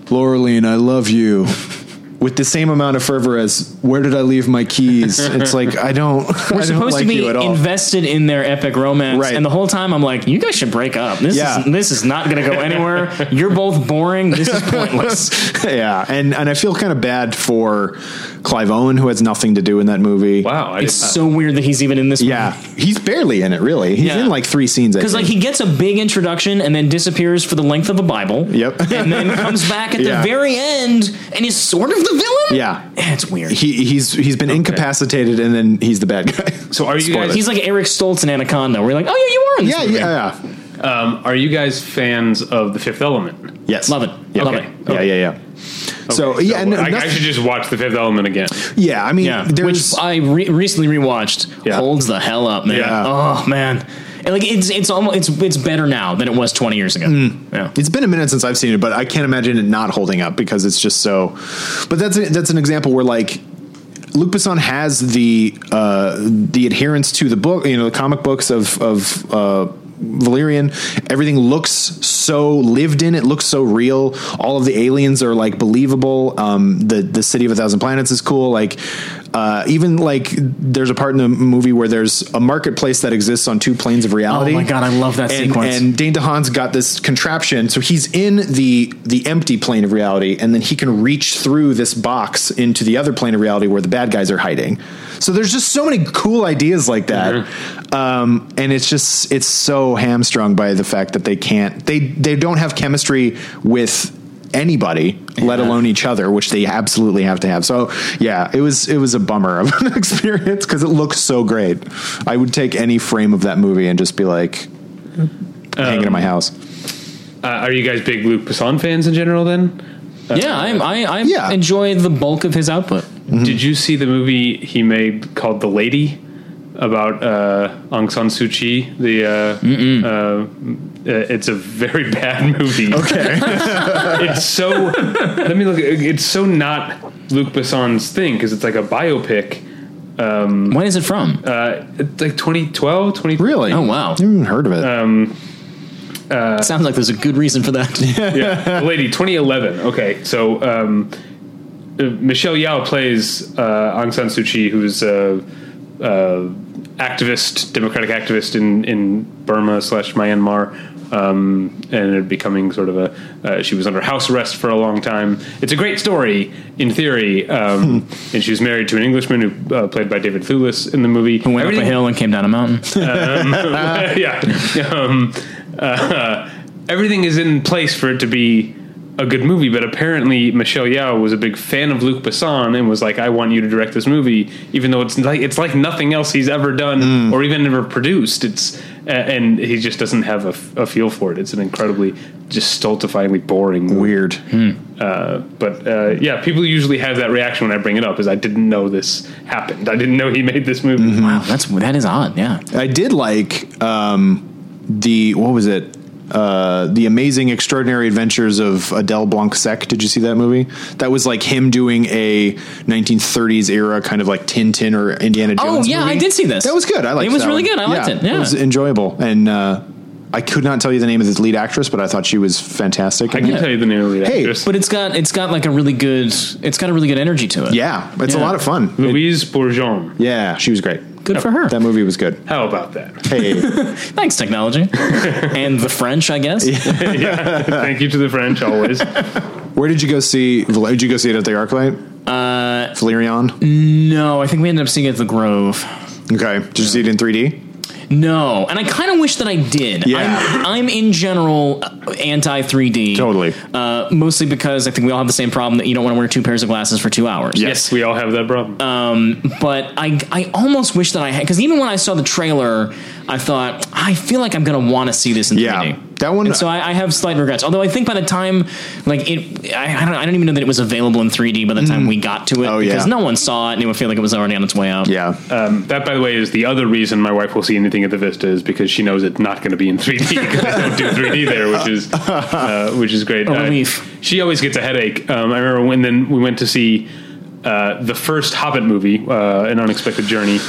Laureline, I love you. With the same amount of fervor as where did I leave my keys? It's like, I don't, we're I supposed don't like to be invested in their epic romance. Right. And the whole time I'm like, you guys should break up. This yeah. is, this is not going to go anywhere. You're both boring. This is pointless. yeah. And, and I feel kind of bad for Clive Owen, who has nothing to do in that movie. Wow. I it's so weird that he's even in this. Yeah. Movie. He's barely in it. Really. He's yeah. in like three scenes. Cause like he gets a big introduction and then disappears for the length of a Bible. Yep. And then comes back at yeah. the very end and is sort of the villain? Yeah. yeah. It's weird. He, he's he's been okay. incapacitated and then he's the bad guy. So are you Spoiler. guys... He's like Eric Stoltz in Anaconda. We're like, oh yeah, you are in this yeah, movie. Yeah, yeah. Um, are you guys fans of The Fifth Element? Yes. Love it. Yeah. Love okay. it. Okay. Yeah, yeah, yeah. Okay, so, so yeah, and I, I should just watch The Fifth Element again. Yeah, I mean... Yeah. Which I re- recently rewatched. Yeah. Holds the hell up, man. Yeah. Oh, man. And like it's it's almost it's it's better now than it was twenty years ago. Mm. Yeah. It's been a minute since I've seen it, but I can't imagine it not holding up because it's just so. But that's a, that's an example where like Luc Besson has the uh, the adherence to the book, you know, the comic books of of uh, Valerian. Everything looks so lived in. It looks so real. All of the aliens are like believable. Um, the the City of a Thousand Planets is cool. Like. Uh, even like there's a part in the movie where there's a marketplace that exists on two planes of reality. Oh my God. I love that and, sequence. And Dane DeHaan's got this contraption. So he's in the, the empty plane of reality. And then he can reach through this box into the other plane of reality where the bad guys are hiding. So there's just so many cool ideas like that. Mm-hmm. Um, and it's just, it's so hamstrung by the fact that they can't, they, they don't have chemistry with anybody, yeah. let alone each other, which they absolutely have to have. So yeah, it was, it was a bummer of an experience because it looks so great. I would take any frame of that movie and just be like um, hanging in my house. Uh, are you guys big Luc Besson fans in general then? Uh, yeah. I'm, I, I yeah. enjoy the bulk of his output. Mm-hmm. Did you see the movie he made called The Lady about, uh, Aung San Suu Kyi, the, uh, uh it's a very bad movie. Okay. It's so, let me look. It's so not Luc Besson's thing. Cause it's like a biopic. Um, when is it from? Uh, it's like twenty twelve, twenty. Really? Oh wow. I haven't heard of it. Um, uh, sounds like there's a good reason for that. yeah. The Lady, twenty eleven. Okay. So, um, Michelle Yao plays, uh, Aung San Suu Kyi, who's, uh, uh, activist, democratic activist in, in Burma slash Myanmar. Um, and it becoming sort of a, uh, she was under house arrest for a long time. It's a great story in theory. Um, and she was married to an Englishman who uh, played by David Thewlis in the movie. Who went everything, up a hill and came down a mountain. Um, yeah. Um, uh, everything is in place for it to be a good movie, but apparently Michelle Yao was a big fan of Luc Besson and was like, I want you to direct this movie, even though it's like, it's like nothing else he's ever done mm. or even ever produced. It's, uh, and he just doesn't have a, a feel for it. It's an incredibly just stultifyingly boring, weird. Hmm. Uh, but, uh, yeah, people usually have that reaction when I bring it up is I didn't know this happened. I didn't know he made this movie. Mm-hmm. Wow. That's, that is odd. Yeah. I did like, um, the, what was it? Uh, the Amazing Extraordinary Adventures of Adele Blanc-Sec. Did you see that movie? That was like him doing a nineteen thirties era kind of like Tintin or Indiana Jones. Oh yeah, movie. I did see this. That was good. I liked it. It was really one. good. I yeah, liked it. Yeah, it was enjoyable. And uh, I could not tell you the name of this lead actress, but I thought she was fantastic. I can that. tell you the name of the lead hey, actress, but it's got it's got like a really good it's got a really good energy to it. Yeah, it's yeah. a lot of fun. Louise Bourgeon. Yeah, she was great. Good oh, for her. That movie was good. How about that? Hey. Thanks, technology. And the French, I guess. Yeah. yeah. Thank you to the French, always. Where did you go see... Did you go see it at the Arclight? Uh, Valerian? No, I think we ended up seeing it at the Grove. Okay. Did yeah. you see it in three D? No, and I kind of wish that I did. Yeah. I'm, I'm in general anti three D. Totally. Uh, mostly because I think we all have the same problem that you don't want to wear two pairs of glasses for two hours. Yes, yes we all have that problem. Um, but I I almost wish that I had, because even when I saw the trailer, I thought, I feel like I'm going to want to see this in yeah. three D. That one. And so I, I have slight regrets. Although I think by the time, like it, I, I don't, I don't even know that it was available in three D by the time mm. we got to it. Oh, because yeah. no one saw it, and it would feel like it was already on its way out. Yeah. Um, that, by the way, is the other reason my wife will see anything at the Vista is because she knows it's not going to be in three D because they don't do three D there, which is uh, which is great. Uh, relief. She always gets a headache. Um, I remember when then we went to see uh, the first Hobbit movie, uh, An Unexpected Journey.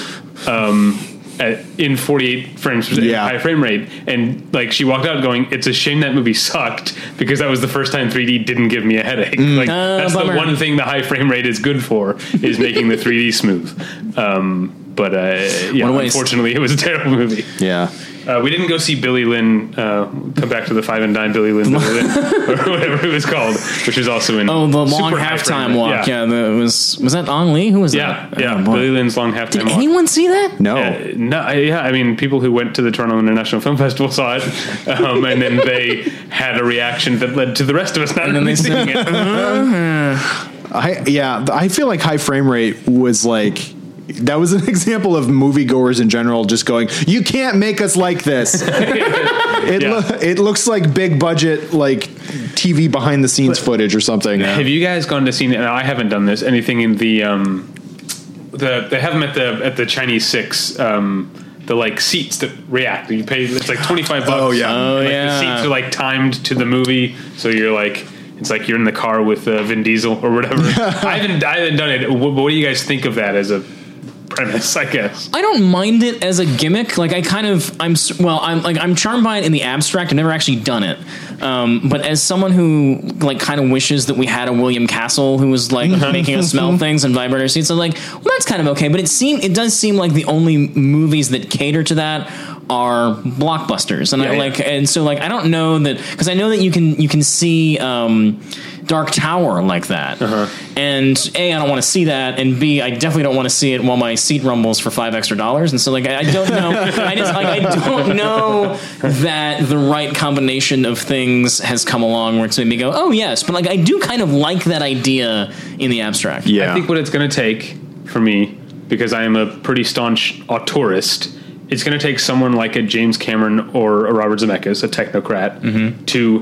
Um, At, in forty-eight frames per second, yeah. high frame rate, and like she walked out going, "It's a shame that movie sucked because that was the first time three D didn't give me a headache." Mm. Like uh, that's bummer. The one thing the high frame rate is good for is making the three D smooth. Um, but uh, yeah, unfortunately, it was a terrible movie. Yeah, uh, we didn't go see Billy Lynn. Uh, come back to the five and dime Billy Lynn, Billy Lynn or whatever it was called, which was also in oh the long halftime walk. Yeah, yeah the, was was that Ang Lee? Who was yeah, that? Yeah, yeah, Billy Lynn's long halftime. Did walk. anyone see that? No, uh, no. I, yeah, I mean, people who went to the Toronto International Film Festival saw it, um, and then they had a reaction that led to the rest of us not really seeing it. I yeah, I feel like high frame rate was like. That was an example of moviegoers in general just going, you can't make us like this. it, yeah. lo- it looks like big budget, like T V behind the scenes but footage or something. Yeah. Have you guys gone to see, and I haven't done this, anything in the, um, the, they have them at the, at the Chinese Six, um, the like seats that react. You pay, it's like twenty-five bucks. Oh yeah. Oh, like, yeah. The seats are like timed to the movie. So you're like, it's like you're in the car with uh, Vin Diesel or whatever. I haven't, I haven't done it. What, what do you guys think of that as a premise, I guess? I don't mind it as a gimmick. Like I kind of, I'm well, I'm like I'm charmed by it in the abstract. I've never actually done it, um, but as someone who like kind of wishes that we had a William Castle who was like mm-hmm. making us smell things and vibrator seats. I'm like, well, that's kind of okay. But it seem it does seem like the only movies that cater to that are blockbusters, and yeah, I yeah. like, and so like I don't know that because I know that you can you can see. Um, Dark Tower like that, uh-huh. and A, I don't want to see that, and B, I definitely don't want to see it while my seat rumbles for five extra dollars. And so, like, I, I don't know, I just like I don't know that the right combination of things has come along where it's made me go, oh yes, but like I do kind of like that idea in the abstract. Yeah, I think what it's going to take for me, because I am a pretty staunch auteurist, it's going to take someone like a James Cameron or a Robert Zemeckis, a technocrat, mm-hmm. to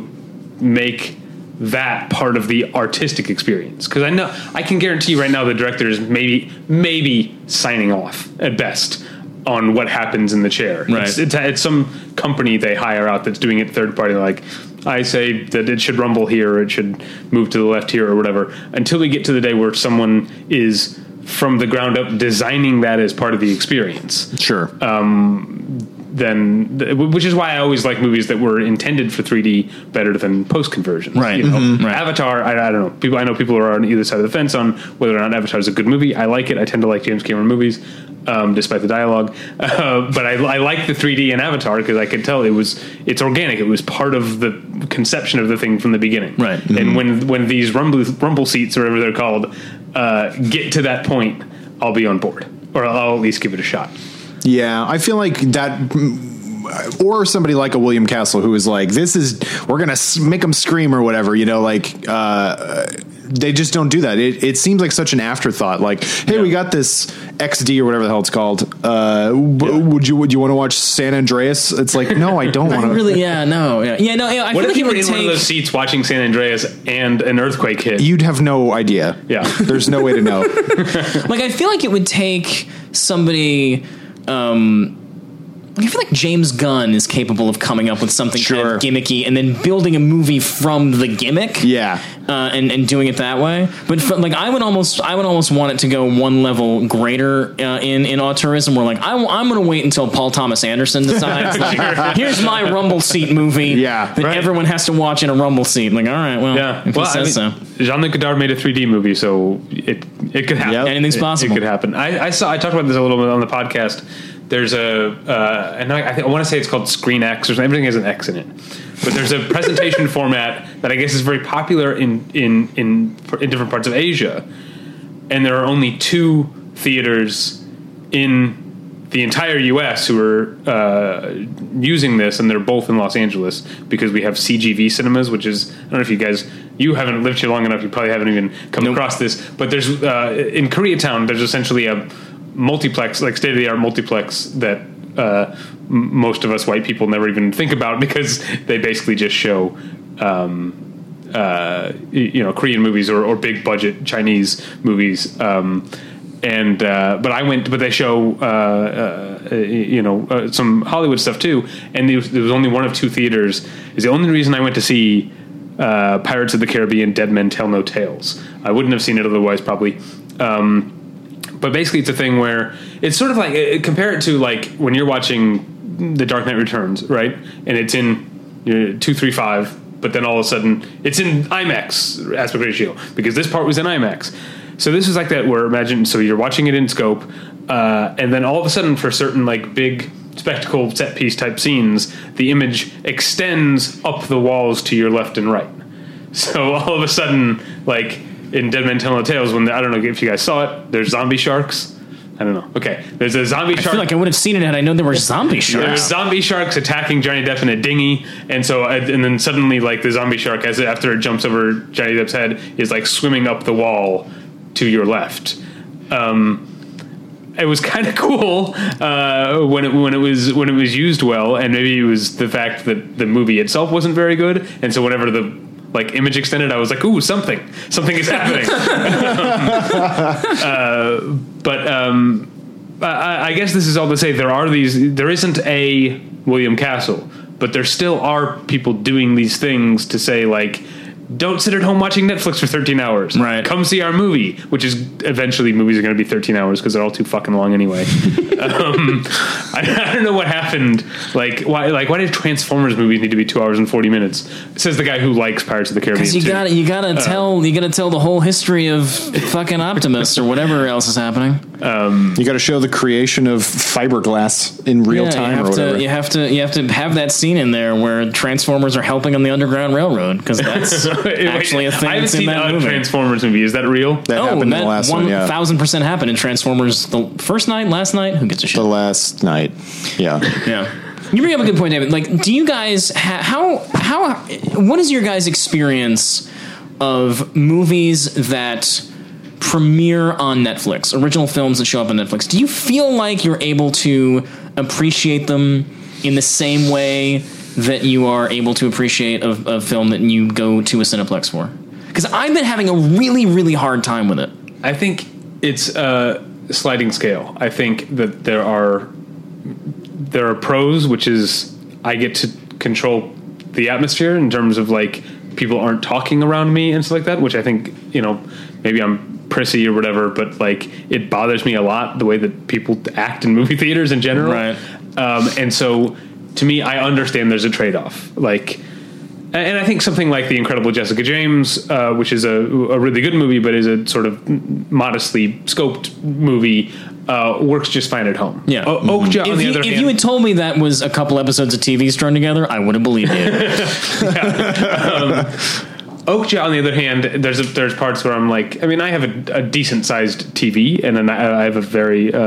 make that part of the artistic experience. Because I know I can guarantee you right now the director is maybe maybe signing off at best on what happens in the chair. Right. It's, it's, it's some company they hire out that's doing it third party. Like I say that it should rumble here, or it should move to the left here, or whatever. Until we get to the day where someone is from the ground up designing that as part of the experience. Sure. Um, Then, which is why I always like movies that were intended for three D better than post conversions. Right. You know? Mm-hmm. Right. Avatar, I, I don't know. People, I know people are on either side of the fence on whether or not Avatar is a good movie. I like it. I tend to like James Cameron movies, um, despite the dialogue. Uh, but I, I like the three D in Avatar because I could tell it was it's organic. It was part of the conception of the thing from the beginning. Right. Mm-hmm. And when when these rumble rumble seats or whatever they're called uh, get to that point, I'll be on board, or I'll at least give it a shot. Yeah, I feel like that, or somebody like a William Castle who is like, this is, we're going to make them scream or whatever, you know, like, uh, they just don't do that. It, it seems like such an afterthought, like, hey, yeah. we got this X D or whatever the hell it's called. Uh, w- yeah. Would you would you want to watch San Andreas? It's like, no, I don't want to. Really? Yeah, no. Yeah, yeah no. I what feel if like you were in take... one of those seats watching San Andreas and an earthquake hit? You'd have no idea. Yeah. There's no way to know. Like, I feel like it would take somebody... Um, I feel like James Gunn is capable of coming up with something sure. kind of gimmicky and then building a movie from the gimmick. Yeah. Uh, and, and doing it that way. But for, like, I would almost, I would almost want it to go one level greater uh, in, in auteurism where like, I, I'm going to wait until Paul Thomas Anderson decides like, here's my rumble seat movie yeah, that right. everyone has to watch in a rumble seat. Like, all right, well, yeah. if well, he says I mean, so. Jean-Luc Godard made a three D movie, so it, it could happen. Yep. Anything's it, possible. It could happen. I, I saw, I talked about this a little bit on the podcast. There's a, uh, and I, I, I want to say it's called Screen X or something. Everything has an X in it, but there's a presentation format that I guess is very popular in, in, in, in different parts of Asia. And there are only two theaters in the entire U S who are, uh, using this. And they're both in Los Angeles because we have C G V cinemas, which is, I don't know if you guys, you haven't lived here long enough. You probably haven't even come nope. across this, but there's, uh, in Koreatown, there's essentially a multiplex, like state-of-the-art multiplex that uh, m- most of us white people never even think about, because they basically just show um, uh, you know, Korean movies or, or big budget Chinese movies. Um, and uh, but I went, but they show uh, uh, you know uh, some Hollywood stuff too. And there was, there was only one of two theaters. Is the only reason I went to see uh, Pirates of the Caribbean: Dead Men Tell No Tales. I wouldn't have seen it otherwise, probably. Um, But basically, it's a thing where it's sort of like, it, compare it to like when you're watching The Dark Knight Returns, right? And it's in you know, two three five, but then all of a sudden it's in IMAX aspect ratio because this part was in IMAX. So this is like that, where imagine, so you're watching it in scope, uh, and then all of a sudden for certain like big spectacle set piece type scenes, the image extends up the walls to your left and right. So all of a sudden, like, in Dead Men Tell No Tales, when the, I don't know if you guys saw it, there's zombie sharks. I don't know. Okay, there's a zombie shark. I feel like I would have seen it had I known there were zombie sharks. There's zombie sharks attacking Johnny Depp in a dinghy, and so and then suddenly, like, the zombie shark, as it, after it jumps over Johnny Depp's head, is like swimming up the wall to your left. Um, it was kind of cool uh, when it when it was when it was used well, and maybe it was the fact that the movie itself wasn't very good, and so whenever the like image extended, I was like, ooh, something, something is happening. um, uh, but um, I, I guess this is all to say there are these, there isn't a William Castle, but there still are people doing these things to say, like, don't sit at home watching Netflix for thirteen hours. Right. Come see our movie, which is eventually movies are going to be thirteen hours because they're all too fucking long anyway. um, I, I don't know what happened. Like, why? Like, why did Transformers movies need to be two hours and forty minutes? Says the guy who likes Pirates of the Caribbean. Because you got you got to uh, tell you got to tell the whole history of fucking Optimus or whatever else is happening. Um, you got to show the creation of fiberglass in real yeah, time or whatever. To, you have to you have to have that scene in there where Transformers are helping on the Underground Railroad, because that's actually a thing. I haven't seen that movie. Transformers movie, is that real? That oh, happened that in the last one, yeah. one thousand percent happened in Transformers the first night, last night, who gives a shit? The last night, yeah. Yeah. You bring up a good point, David. Like, do you guys, ha- how, how, what is your guys' experience of movies that premiere on Netflix, original films that show up on Netflix? Do you feel like you're able to appreciate them in the same way that you are able to appreciate a, a film that you go to a Cineplex for? Because I've been having a really, really hard time with it. I think it's a sliding scale. I think that there are there are pros, which is I get to control the atmosphere in terms of, like, people aren't talking around me and stuff like that, which I think, you know, maybe I'm prissy or whatever, but, like, it bothers me a lot the way that people act in movie theaters in general. Right. Um, and so, to me, I understand there's a trade-off. Like, and I think something like The Incredible Jessica James, uh, which is a, a really good movie, but is a sort of modestly scoped movie, uh, works just fine at home. Yeah. O- Okja, mm-hmm. on the you, other if hand... If you had told me that was a couple episodes of T V thrown together, I would have believed it. yeah. um, Okja, on the other hand, there's a, there's parts where I'm like, I mean, I have a, a decent-sized T V, and an, I have a very uh,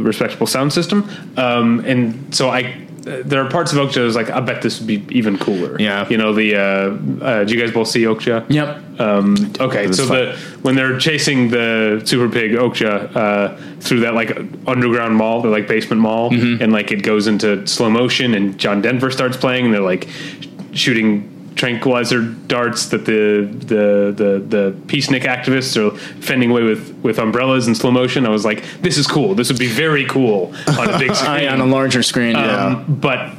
respectable sound system, um, and so I... There are parts of Okja that's like, I bet this would be even cooler. Yeah. You know, the, uh, uh, do you guys both see Okja? Yep. Um, okay. So fun. the, when they're chasing the super pig Okja, uh, through that, like, underground mall, the, like, basement mall, mm-hmm. and, like, it goes into slow motion and John Denver starts playing and they're, like, shooting tranquilizer darts that the, the, the, the peacenik activists are fending away with, with umbrellas in slow motion. I was like, this is cool. This would be very cool on a big screen. on a larger screen. Um, yeah. But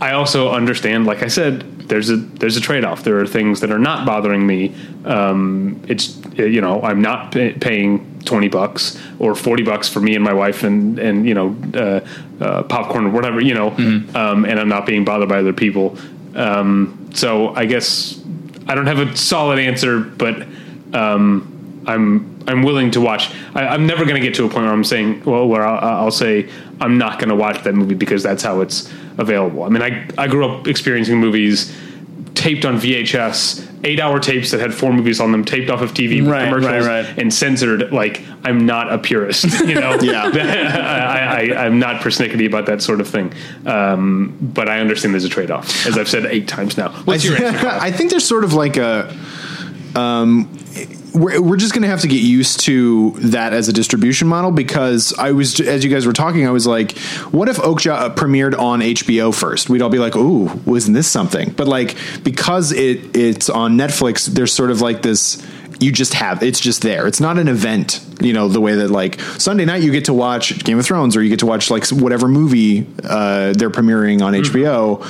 I also understand, like I said, there's a, there's a trade-off. There are things that are not bothering me. Um, it's, you know, I'm not pay- paying twenty bucks or forty bucks for me and my wife and, and, you know, uh, uh, popcorn or whatever, you know, mm-hmm. um, and I'm not being bothered by other people. Um, so I guess I don't have a solid answer, but, um, I'm, I'm willing to watch. I, I'm never going to get to a point where I'm saying, well, where I'll, I'll say I'm not going to watch that movie because that's how it's available. I mean, I, I grew up experiencing movies taped on V H S, eight hour tapes that had four movies on them, taped off of T V, right, commercials, right, right. and censored. Like, I'm not a purist, you know, yeah. I, I, I'm not persnickety about that sort of thing. Um, but I understand there's a trade off, as I've said eight times now. What's I, your answer? I think there's sort of like a, um, we're, we're just going to have to get used to that as a distribution model, because I was, as you guys were talking, I was like, what if Okja premiered on H B O first? We'd all be like, ooh, wasn't this something? But like, because it it's on Netflix, there's sort of like this, you just have, it's just there. It's not an event, you know, the way that like Sunday night you get to watch Game of Thrones, or you get to watch like whatever movie uh, they're premiering on mm-hmm. H B O.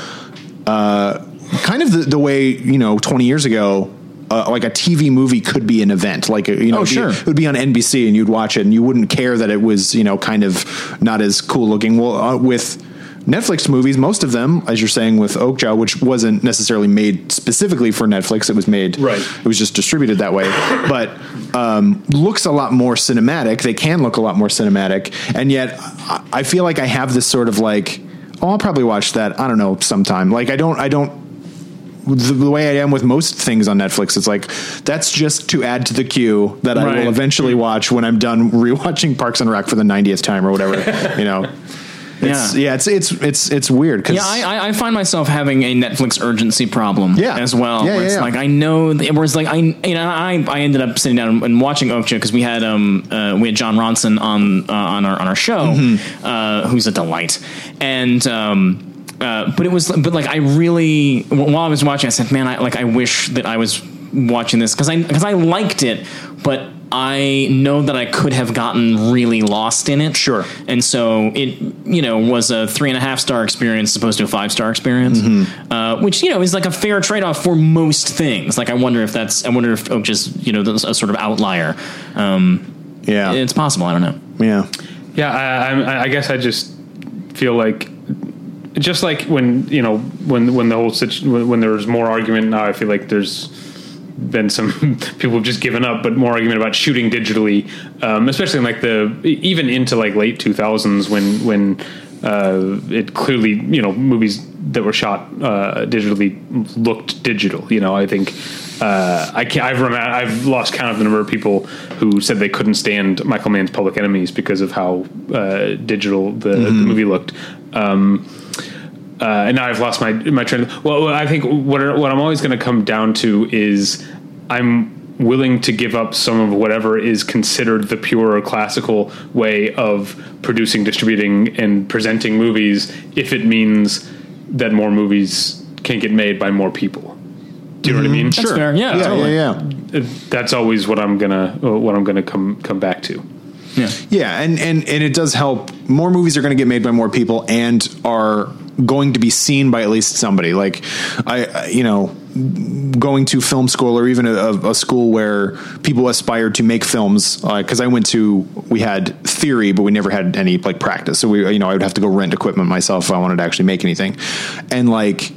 Uh, kind of the, the way, you know, twenty years ago, Uh, like a T V movie could be an event, like, you know, oh, sure. it would be on N B C and you'd watch it and you wouldn't care that it was, you know, kind of not as cool looking. Well, uh, with Netflix movies, most of them, as you're saying with Okja, which wasn't necessarily made specifically for Netflix, it was made, right. it was just distributed that way, but um, looks a lot more cinematic. They can look a lot more cinematic. And yet I, I feel like I have this sort of like, oh, I'll probably watch that, I don't know, sometime. Like I don't, I don't, the way I am with most things on Netflix, it's like, that's just to add to the queue that right. I will eventually watch when I'm done rewatching Parks and Rec for the ninetieth time or whatever, you know? It's, yeah. yeah, it's, it's, it's, it's weird. Cause yeah. I, I find myself having a Netflix urgency problem yeah. as well. Yeah, where yeah, it's yeah. like, I know it was like, I, you know, I, I ended up sitting down and watching Okja cause we had, um, uh, we had John Ronson on, uh, on our, on our show, mm-hmm. uh, who's a delight. And, um, Uh, but it was, but like, I really, while I was watching, I said, man, I like, I wish that I was watching this. Cause I, cause I liked it, but I know that I could have gotten really lost in it. Sure. And so it, you know, was a three and a half star experience opposed to a five star experience, mm-hmm. uh, which, you know, is like a fair trade off for most things. Like, I wonder if that's, I wonder if Oak just, you know, a sort of outlier. Um, yeah, it's possible. I don't know. Yeah. Yeah. I, I, I guess I just feel like, just like when, you know, when, when the whole situ- when, when there was more argument now, I feel like there's been some people have just given up, but more argument about shooting digitally, um, especially in like the, even into like late two thousands when, when, uh, it clearly, you know, movies that were shot, uh, digitally looked digital, you know, I think, uh, I can't, I've run out, I've lost count of the number of people who said they couldn't stand Michael Mann's Public Enemies because of how, uh, digital the, mm. the movie looked. Um, Uh, and now I've lost my my train. Well, I think what are, what I'm always going to come down to is I'm willing to give up some of whatever is considered the pure classical way of producing, distributing, and presenting movies if it means that more movies can get made by more people. Do you mm-hmm. know what I mean? That's sure. Fair. Yeah. Yeah, totally. yeah. Yeah. That's always what I'm gonna what I'm gonna come come back to. Yeah. Yeah, and and and it does help. More movies are going to get made by more people and are going to be seen by at least somebody. Like I, you know, going to film school or even a, a school where people aspire to make films. Uh, Cause I went to, we had theory, but we never had any like practice. So we, you know, I would have to go rent equipment myself if I wanted to actually make anything. And like,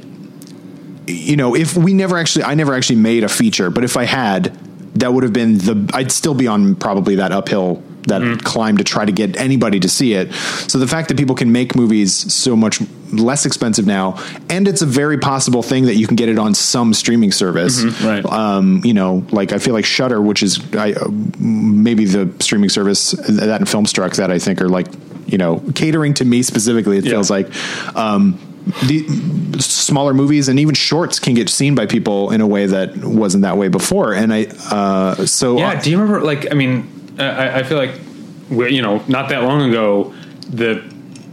you know, if we never actually, I never actually made a feature, but if I had, that would have been the, I'd still be on probably that uphill that mm. climb to try to get anybody to see it. So the fact that people can make movies so much less expensive now, and it's a very possible thing that you can get it on some streaming service. Mm-hmm, right. Um, you know, like I feel like Shudder, which is I, uh, maybe the streaming service that and Filmstruck that I think are like, you know, catering to me specifically, it yeah. feels like, um, the smaller movies and even shorts can get seen by people in a way that wasn't that way before. And I, uh, so yeah, uh, do you remember like, I mean, I, I feel like, we're, you know, not that long ago, the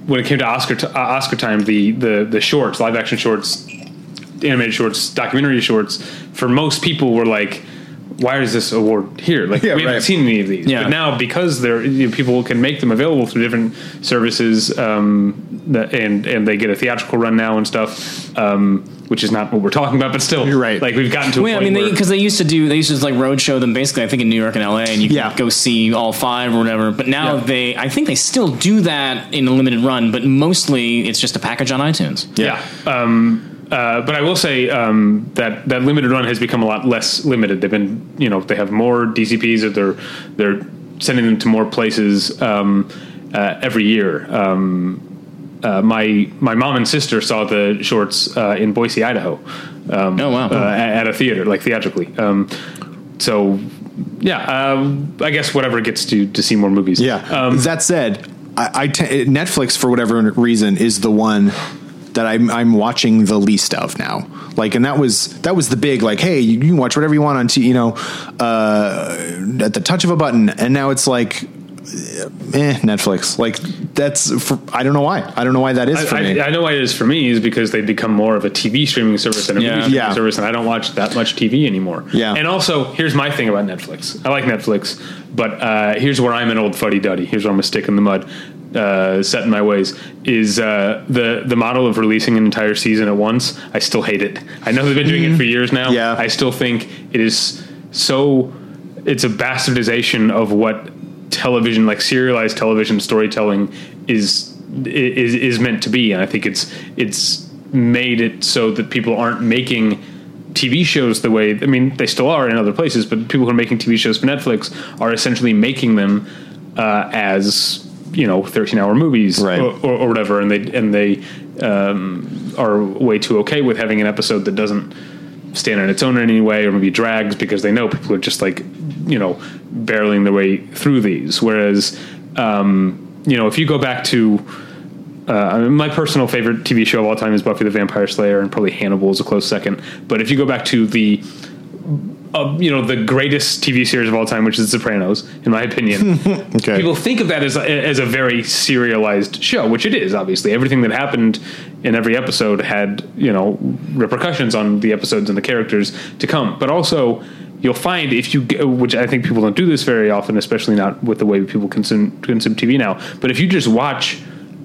when it came to Oscar t- uh, Oscar time, the, the the shorts, live action shorts, animated shorts, documentary shorts, for most people were like, why is this award here? Like yeah, we right. haven't seen any of these. Yeah. But now because they're you know, people can make them available through different services, um, that, and and they get a theatrical run now and stuff. Um, which is not what we're talking about, but still you're right. Like we've gotten to a Wait, point I mean, because they, they used to do, they used to just like roadshow them basically, I think in New York and L A and you yeah. could go see all five or whatever. But now yeah. they, I think they still do that in a limited run, but mostly it's just a package on iTunes. Yeah. yeah. Um, uh, but I will say, um, that, that limited run has become a lot less limited. They've been, you know, they have more D C Ps or they're, they're sending them to more places, um, uh, every year. Um, Uh, my my mom and sister saw the shorts uh, in Boise, Idaho. Um, oh wow! Uh, at, at a theater, like theatrically. Um, so, yeah, uh, I guess whatever gets to to see more movies. Yeah. Um, that said, I, I t- Netflix for whatever reason is the one that I'm I'm watching the least of now. Like, and that was, that was the big, like, hey, you can watch whatever you want on T V, you know, uh, at the touch of a button. And now it's like, eh, Netflix. Like, that's, for, I don't know why. I don't know why that is I, for I, me. I know why it is for me is because they've become more of a T V streaming service than a yeah. movie streaming yeah. service, and I don't watch that much T V anymore. Yeah. And also, here's my thing about Netflix. I like Netflix, but uh, here's where I'm an old fuddy-duddy. Here's where I'm a stick in the mud. Uh, set in my ways is uh, the the model of releasing an entire season at once. I still hate it. I know they've been doing mm-hmm. it for years now. Yeah. I still think it is so. It's a bastardization of what television, like serialized television storytelling, is is is meant to be, and I think it's it's made it so that people aren't making T V shows the way. I mean, they still are in other places, but people who are making T V shows for Netflix are essentially making them uh, as, you know, thirteen hour movies, right. or, or, or whatever. And they, and they, um, are way too okay with having an episode that doesn't stand on its own in any way, or maybe drags, because they know people are just, like, you know, barreling their way through these. Whereas, um, you know, if you go back to, uh, my personal favorite T V show of all time is Buffy the Vampire Slayer, and probably Hannibal is a close second. But if you go back to the, Uh, you know, the greatest T V series of all time, which is The Sopranos, in my opinion. Okay. People think of that as a, as a very serialized show, which it is, obviously. Everything that happened in every episode had, you know, repercussions on the episodes and the characters to come. But also, you'll find if you, which I think people don't do this very often, especially not with the way people consume consume T V now, but if you just watch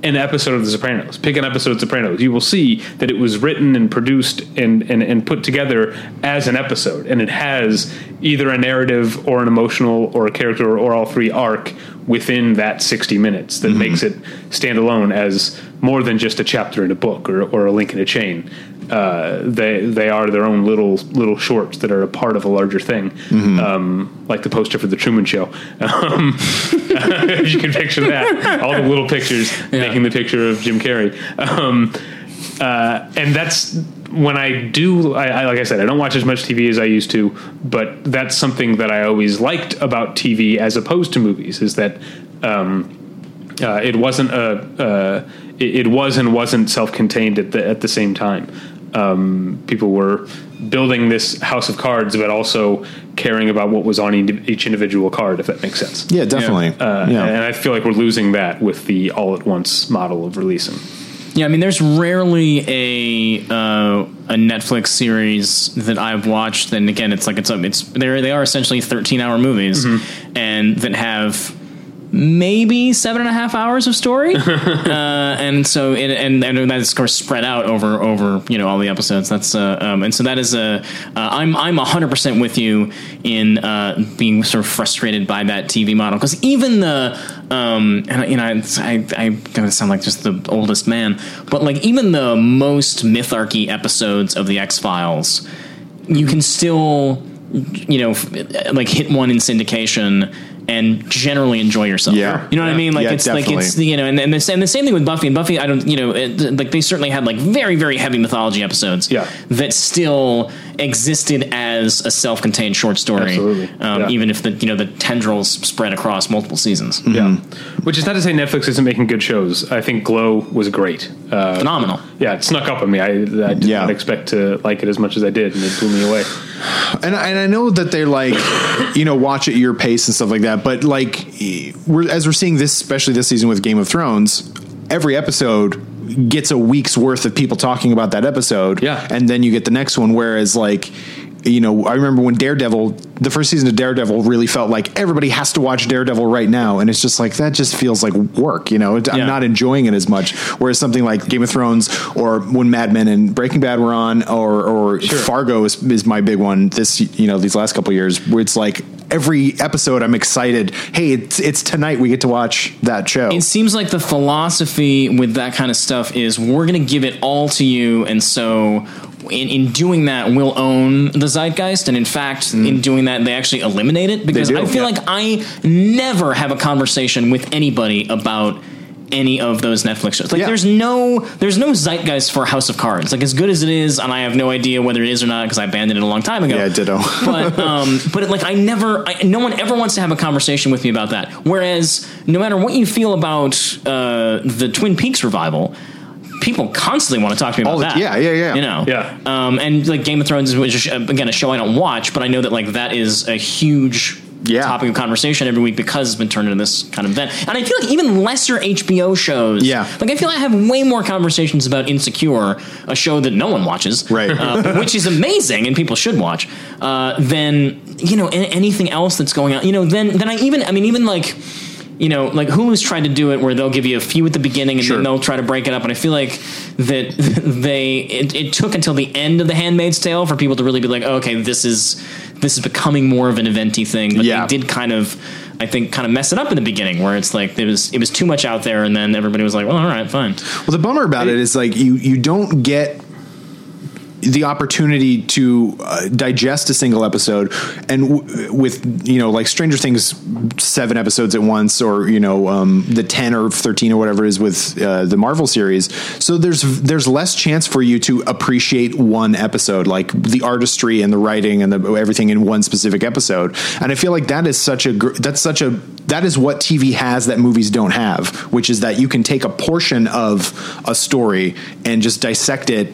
an episode of The Sopranos, pick an episode of The Sopranos, you will see that it was written and produced and, and, and put together as an episode. And it has either a narrative or an emotional or a character or, or all three arc within that sixty minutes that mm-hmm. makes it stand alone as more than just a chapter in a book or, or a link in a chain. Uh, they, they are their own little, little shorts that are a part of a larger thing. Mm-hmm. Um, like the poster for The Truman Show. Um, if you can picture that, all the little pictures yeah. making the picture of Jim Carrey. Um, uh, and that's when I do, I, I, like I said, I don't watch as much T V as I used to, but that's something that I always liked about T V as opposed to movies, is that, um, uh, it wasn't, a, uh, it, it was and wasn't self-contained at the, at the same time. Um, people were building this House of Cards, but also caring about what was on each individual card, if that makes sense. Yeah, definitely. Yeah. Uh, yeah. And I feel like we're losing that with the all at once model of releasing. Yeah. I mean, there's rarely a, uh, a Netflix series that I've watched. And again, it's like, it's, it's there, they are essentially thirteen hour movies mm-hmm. and that have maybe seven and a half hours of story. uh, and so, it, and, and that's of course spread out over, over, you know, all the episodes. That's, uh, um, and so that is, a, uh, I'm, I'm a hundred percent with you in, uh, being sort of frustrated by that T V model. Cause even the, um, and you know, I, I, I gotta sound like just the oldest man, but like even the most mytharchy episodes of the X-Files, you can still, you know, like hit one in syndication and generally enjoy yourself. Yeah. You know what yeah. I mean? Like yeah, it's definitely. Like, it's, you know, and, and the, and the same thing with Buffy and Buffy. I don't, you know, it, like they certainly had like very, very heavy mythology episodes yeah. that still existed as a self-contained short story. Absolutely. Um, yeah. Even if the, you know, the tendrils spread across multiple seasons. Mm-hmm. Yeah. Which is not to say Netflix isn't making good shows. I think Glow was great. Uh, Phenomenal. Yeah. It snuck up on me. I, I did yeah. not expect to like it as much as I did. And it blew me away. And, and I know that they're like, you know, watch at your pace and stuff like that. But like, we're, as we're seeing this, especially this season with Game of Thrones, every episode gets a week's worth of people talking about that episode. Yeah. And then you get the next one. Whereas like, you know, I remember when Daredevil, the first season of Daredevil really felt like everybody has to watch Daredevil right now. And it's just like, that just feels like work, you know, it, yeah. I'm not enjoying it as much. Whereas something like Game of Thrones or when Mad Men and Breaking Bad were on, or, or sure. Fargo is, is my big one this, you know, these last couple of years where it's like, every episode I'm excited. Hey, it's, it's tonight. We get to watch that show. It seems like the philosophy with that kind of stuff is we're going to give it all to you. And so in, in doing that, we'll own the zeitgeist. And in fact, mm. in doing that, they actually eliminate it because I feel yeah. like I never have a conversation with anybody about any of those Netflix shows. Like yeah. there's no, there's no zeitgeist for House of Cards. Like as good as it is, and I have no idea whether it is or not because I abandoned it a long time ago. Yeah, ditto. but um, but it, like I never, I, no one ever wants to have a conversation with me about that. Whereas no matter what you feel about uh, the Twin Peaks revival, people constantly want to talk to me about All the, that. Yeah, yeah, yeah. You know? Yeah. Um, and, like, Game of Thrones is, just, again, a show I don't watch, but I know that, like, that is a huge... Yeah. topic of conversation every week because it's been turned into this kind of event. And I feel like even lesser H B O shows, yeah. like I feel like I have way more conversations about Insecure, a show that no one watches, right? Uh, which is amazing and people should watch, uh, than, you know, anything else that's going on. You know, then then I even, I mean, even like, you know, like Hulu's tried to do it where they'll give you a few at the beginning and sure. then they'll try to break it up. And I feel like that they, it, it took until the end of The Handmaid's Tale for people to really be like, oh, okay, this is, this is becoming more of an eventy thing. But yeah. they did kind of, I think, kind of mess it up in the beginning where it's like, it was, it was too much out there. And then everybody was like, well, all right, fine. Well, the bummer about it, it is like, you, you don't get the opportunity to uh, digest a single episode and w- with, you know, like Stranger Things, seven episodes at once, or, you know, um, the ten or thirteen or whatever it is with uh, the Marvel series. So there's, there's less chance for you to appreciate one episode, like the artistry and the writing and the, everything in one specific episode. And I feel like that is such a, gr- that's such a, that is what T V has that movies don't have, which is that you can take a portion of a story and just dissect it.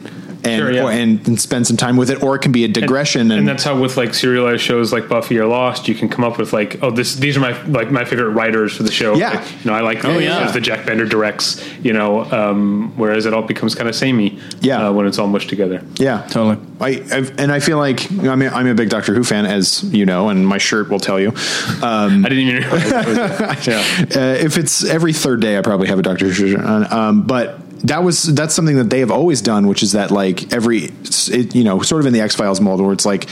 And, sure, yeah. or, and and spend some time with it, or it can be a digression. And, and, and that's how with like serialized shows like Buffy or Lost, you can come up with like, oh, this these are my like my favorite writers for the show. Yeah, like, you know, I like oh, the, yeah. the Jack Bender directs. You know, um, whereas it all becomes kind of samey. Yeah, uh, when it's all mushed together. Yeah, totally. I I've, and I feel like I mean I'm a big Doctor Who fan, as you know, and my shirt will tell you. Um, I didn't even realize that was that. Yeah. Uh, if it's every third day, I probably have a Doctor Who shirt on, um, but. That was, that's something that they have always done, which is that like every, it, you know, sort of in the X-Files mold where it's like,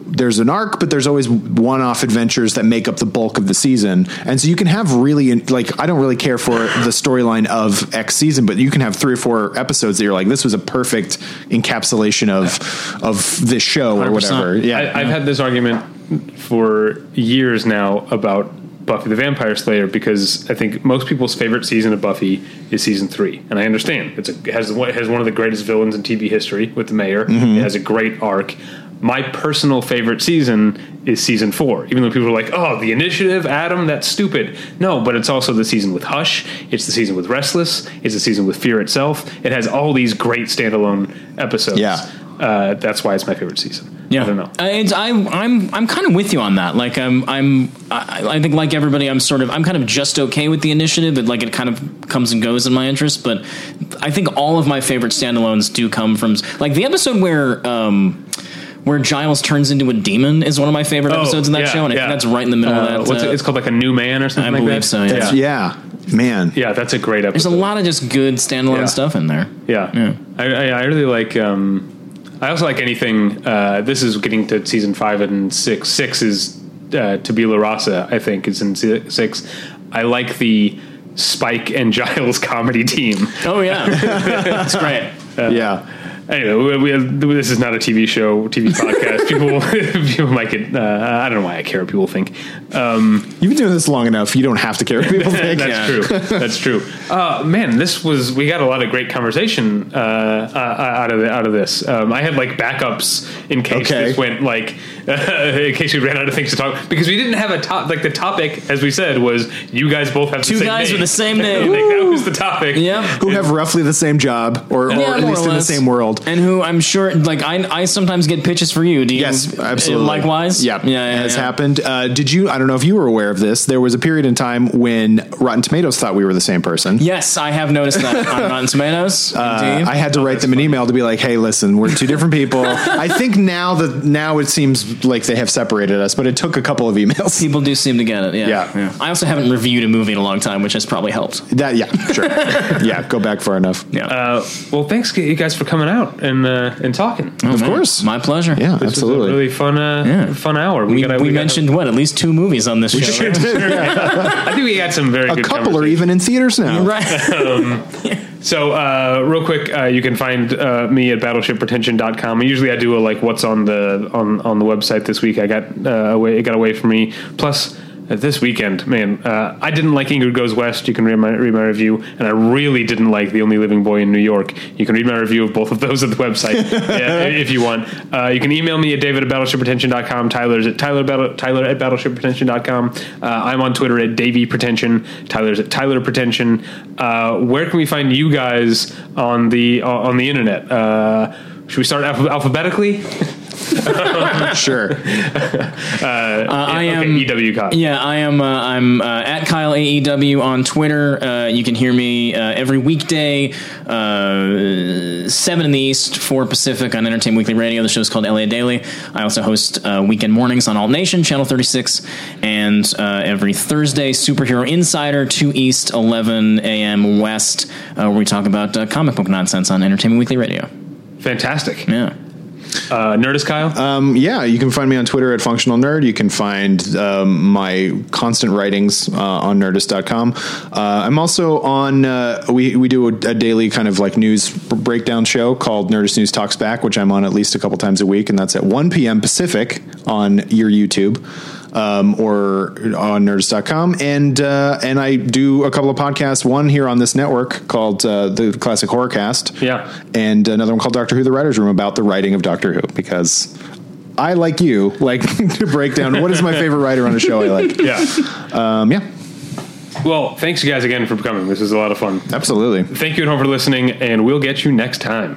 there's an arc, but there's always one-off adventures that make up the bulk of the season. And so you can have really like, I don't really care for the storyline of X season, but you can have three or four episodes that you're like, this was a perfect encapsulation of, of this show or one hundred percent. Whatever. Yeah. I, I've had this argument for years now about Buffy the Vampire Slayer, because I think most people's favorite season of Buffy is season three, and I understand it's a, it has it has one of the greatest villains in T V history with the mayor. Mm-hmm. It has a great arc. My personal favorite season is season four, even though people are like, oh, the initiative, Adam, that's stupid. No, but it's also the season with Hush. It's the season with Restless. It's the season with Fear itself. It has all these great standalone episodes. Yeah. Uh, that's why it's my favorite season. Yeah. I don't know. Uh, it's, I, I'm I'm kind of with you on that. Like I'm I'm I, I think like everybody, I'm sort of I'm kind of just okay with the initiative. But like it kind of comes and goes in my interest. But I think all of my favorite standalones do come from like the episode where um, where Giles turns into a demon is one of my favorite oh, episodes in that yeah, show, and yeah. I think that's right in the middle uh, of that. What's uh, it, it's called like a new man or something. I like believe that. So. Yeah. yeah. Man. Yeah, that's a great episode. There's a lot of just good standalone yeah. stuff in there. Yeah. Yeah. I I, I really like. Um, I also like anything, uh, this is getting to season five and six. Six is uh, Tabula Rasa, I think, is in six. I like the Spike and Giles comedy team. Oh, yeah. That's great. Uh, yeah. Anyway, we have, this is not a T V show, T V podcast. People, people might get. Uh, I don't know why I care what people think. Um, You've been doing this long enough. You don't have to care what people think. That's yeah. true. That's true. Uh, man, this was. We got a lot of great conversation uh, uh, out of the, out of this. Um, I had like backups in case okay. this went like uh, in case we ran out of things to talk, because we didn't have a top. Like the topic, as we said, was you guys both have two the same guys name. with the same name. Like, that was the topic. Yeah, who have roughly the same job, or, yeah, or at least or in the same world. And who I'm sure, like I, I sometimes get pitches for you. Do you? Yes, absolutely. Likewise. Yeah, yeah, yeah it has yeah. happened. Uh, did you? I don't know if you were aware of this. There was a period in time when Rotten Tomatoes thought we were the same person. Yes, I have noticed that on Rotten Tomatoes. Uh, I had to oh, write them funny. an email to be like, hey, listen, we're two different people. I think now that now it seems like they have separated us, but it took a couple of emails. People do seem to get it. Yeah, yeah. yeah. I also haven't reviewed a movie in a long time, which has probably helped. That yeah, sure. yeah, go back far enough. Yeah. Uh, well, thanks you guys for coming out. Out and uh, and talking, oh, of man. course, my pleasure. Yeah, this absolutely. Was a really fun, uh, yeah. fun hour. We we, gotta, we, we mentioned gotta, what at least two movies on this we show. Sure right? did. I think we had some very a good couple are even in theaters now. You're right. um, yeah. So uh, real quick, uh, you can find uh, me at battleship pretension dot com. Usually I do a like what's on the on on the website this week. I got uh, away. It got away from me. Plus. Uh, this weekend, man, uh, I didn't like Ingrid Goes West. You can read my, read my review. And I really didn't like The Only Living Boy in New York. You can read my review of both of those at the website yeah, if you want. Uh, you can email me at david at battleship pretension dot com. Tyler's at Tyler, battle, Tyler at battleship pretension dot com. Uh, I'm on Twitter at Davey Pretension. Tyler's at Tyler Pretension. Uh, where can we find you guys on the, uh, on the internet? Uh, should we start alph- alphabetically? Sure. Uh, uh, I okay, am E W Kyle. Yeah, I am. Uh, I'm uh, at Kyle A E W on Twitter. Uh, you can hear me uh, every weekday, uh, seven in the East, four Pacific on Entertainment Weekly Radio. The show is called L A Daily. I also host uh, Weekend Mornings on Alt Nation Channel thirty-six, and uh, every Thursday, Superhero Insider, two East, eleven a m. West, uh, where we talk about uh, comic book nonsense on Entertainment Weekly Radio. Fantastic. Yeah. Uh, Nerdist Kyle? Um, yeah, you can find me on Twitter at Functional Nerd. You can find um, my constant writings uh, on nerdist dot com. Uh, I'm also on, uh, we, we do a, a daily kind of like news breakdown show called Nerdist News Talks Back, which I'm on at least a couple times a week, and that's at one p.m. Pacific on your YouTube. Um, or on nerdist dot com. And, uh, and I do a couple of podcasts, one here on this network called, uh, the Classic Horror Cast. Yeah. And another one called Doctor Who, the Writer's Room, about the writing of Doctor Who, because I, like you, like to break down what is my favorite writer on a show I like. Yeah. Um, yeah. Well, thanks you guys again for coming. This is a lot of fun. Absolutely. Thank you at home for listening, and we'll get you next time.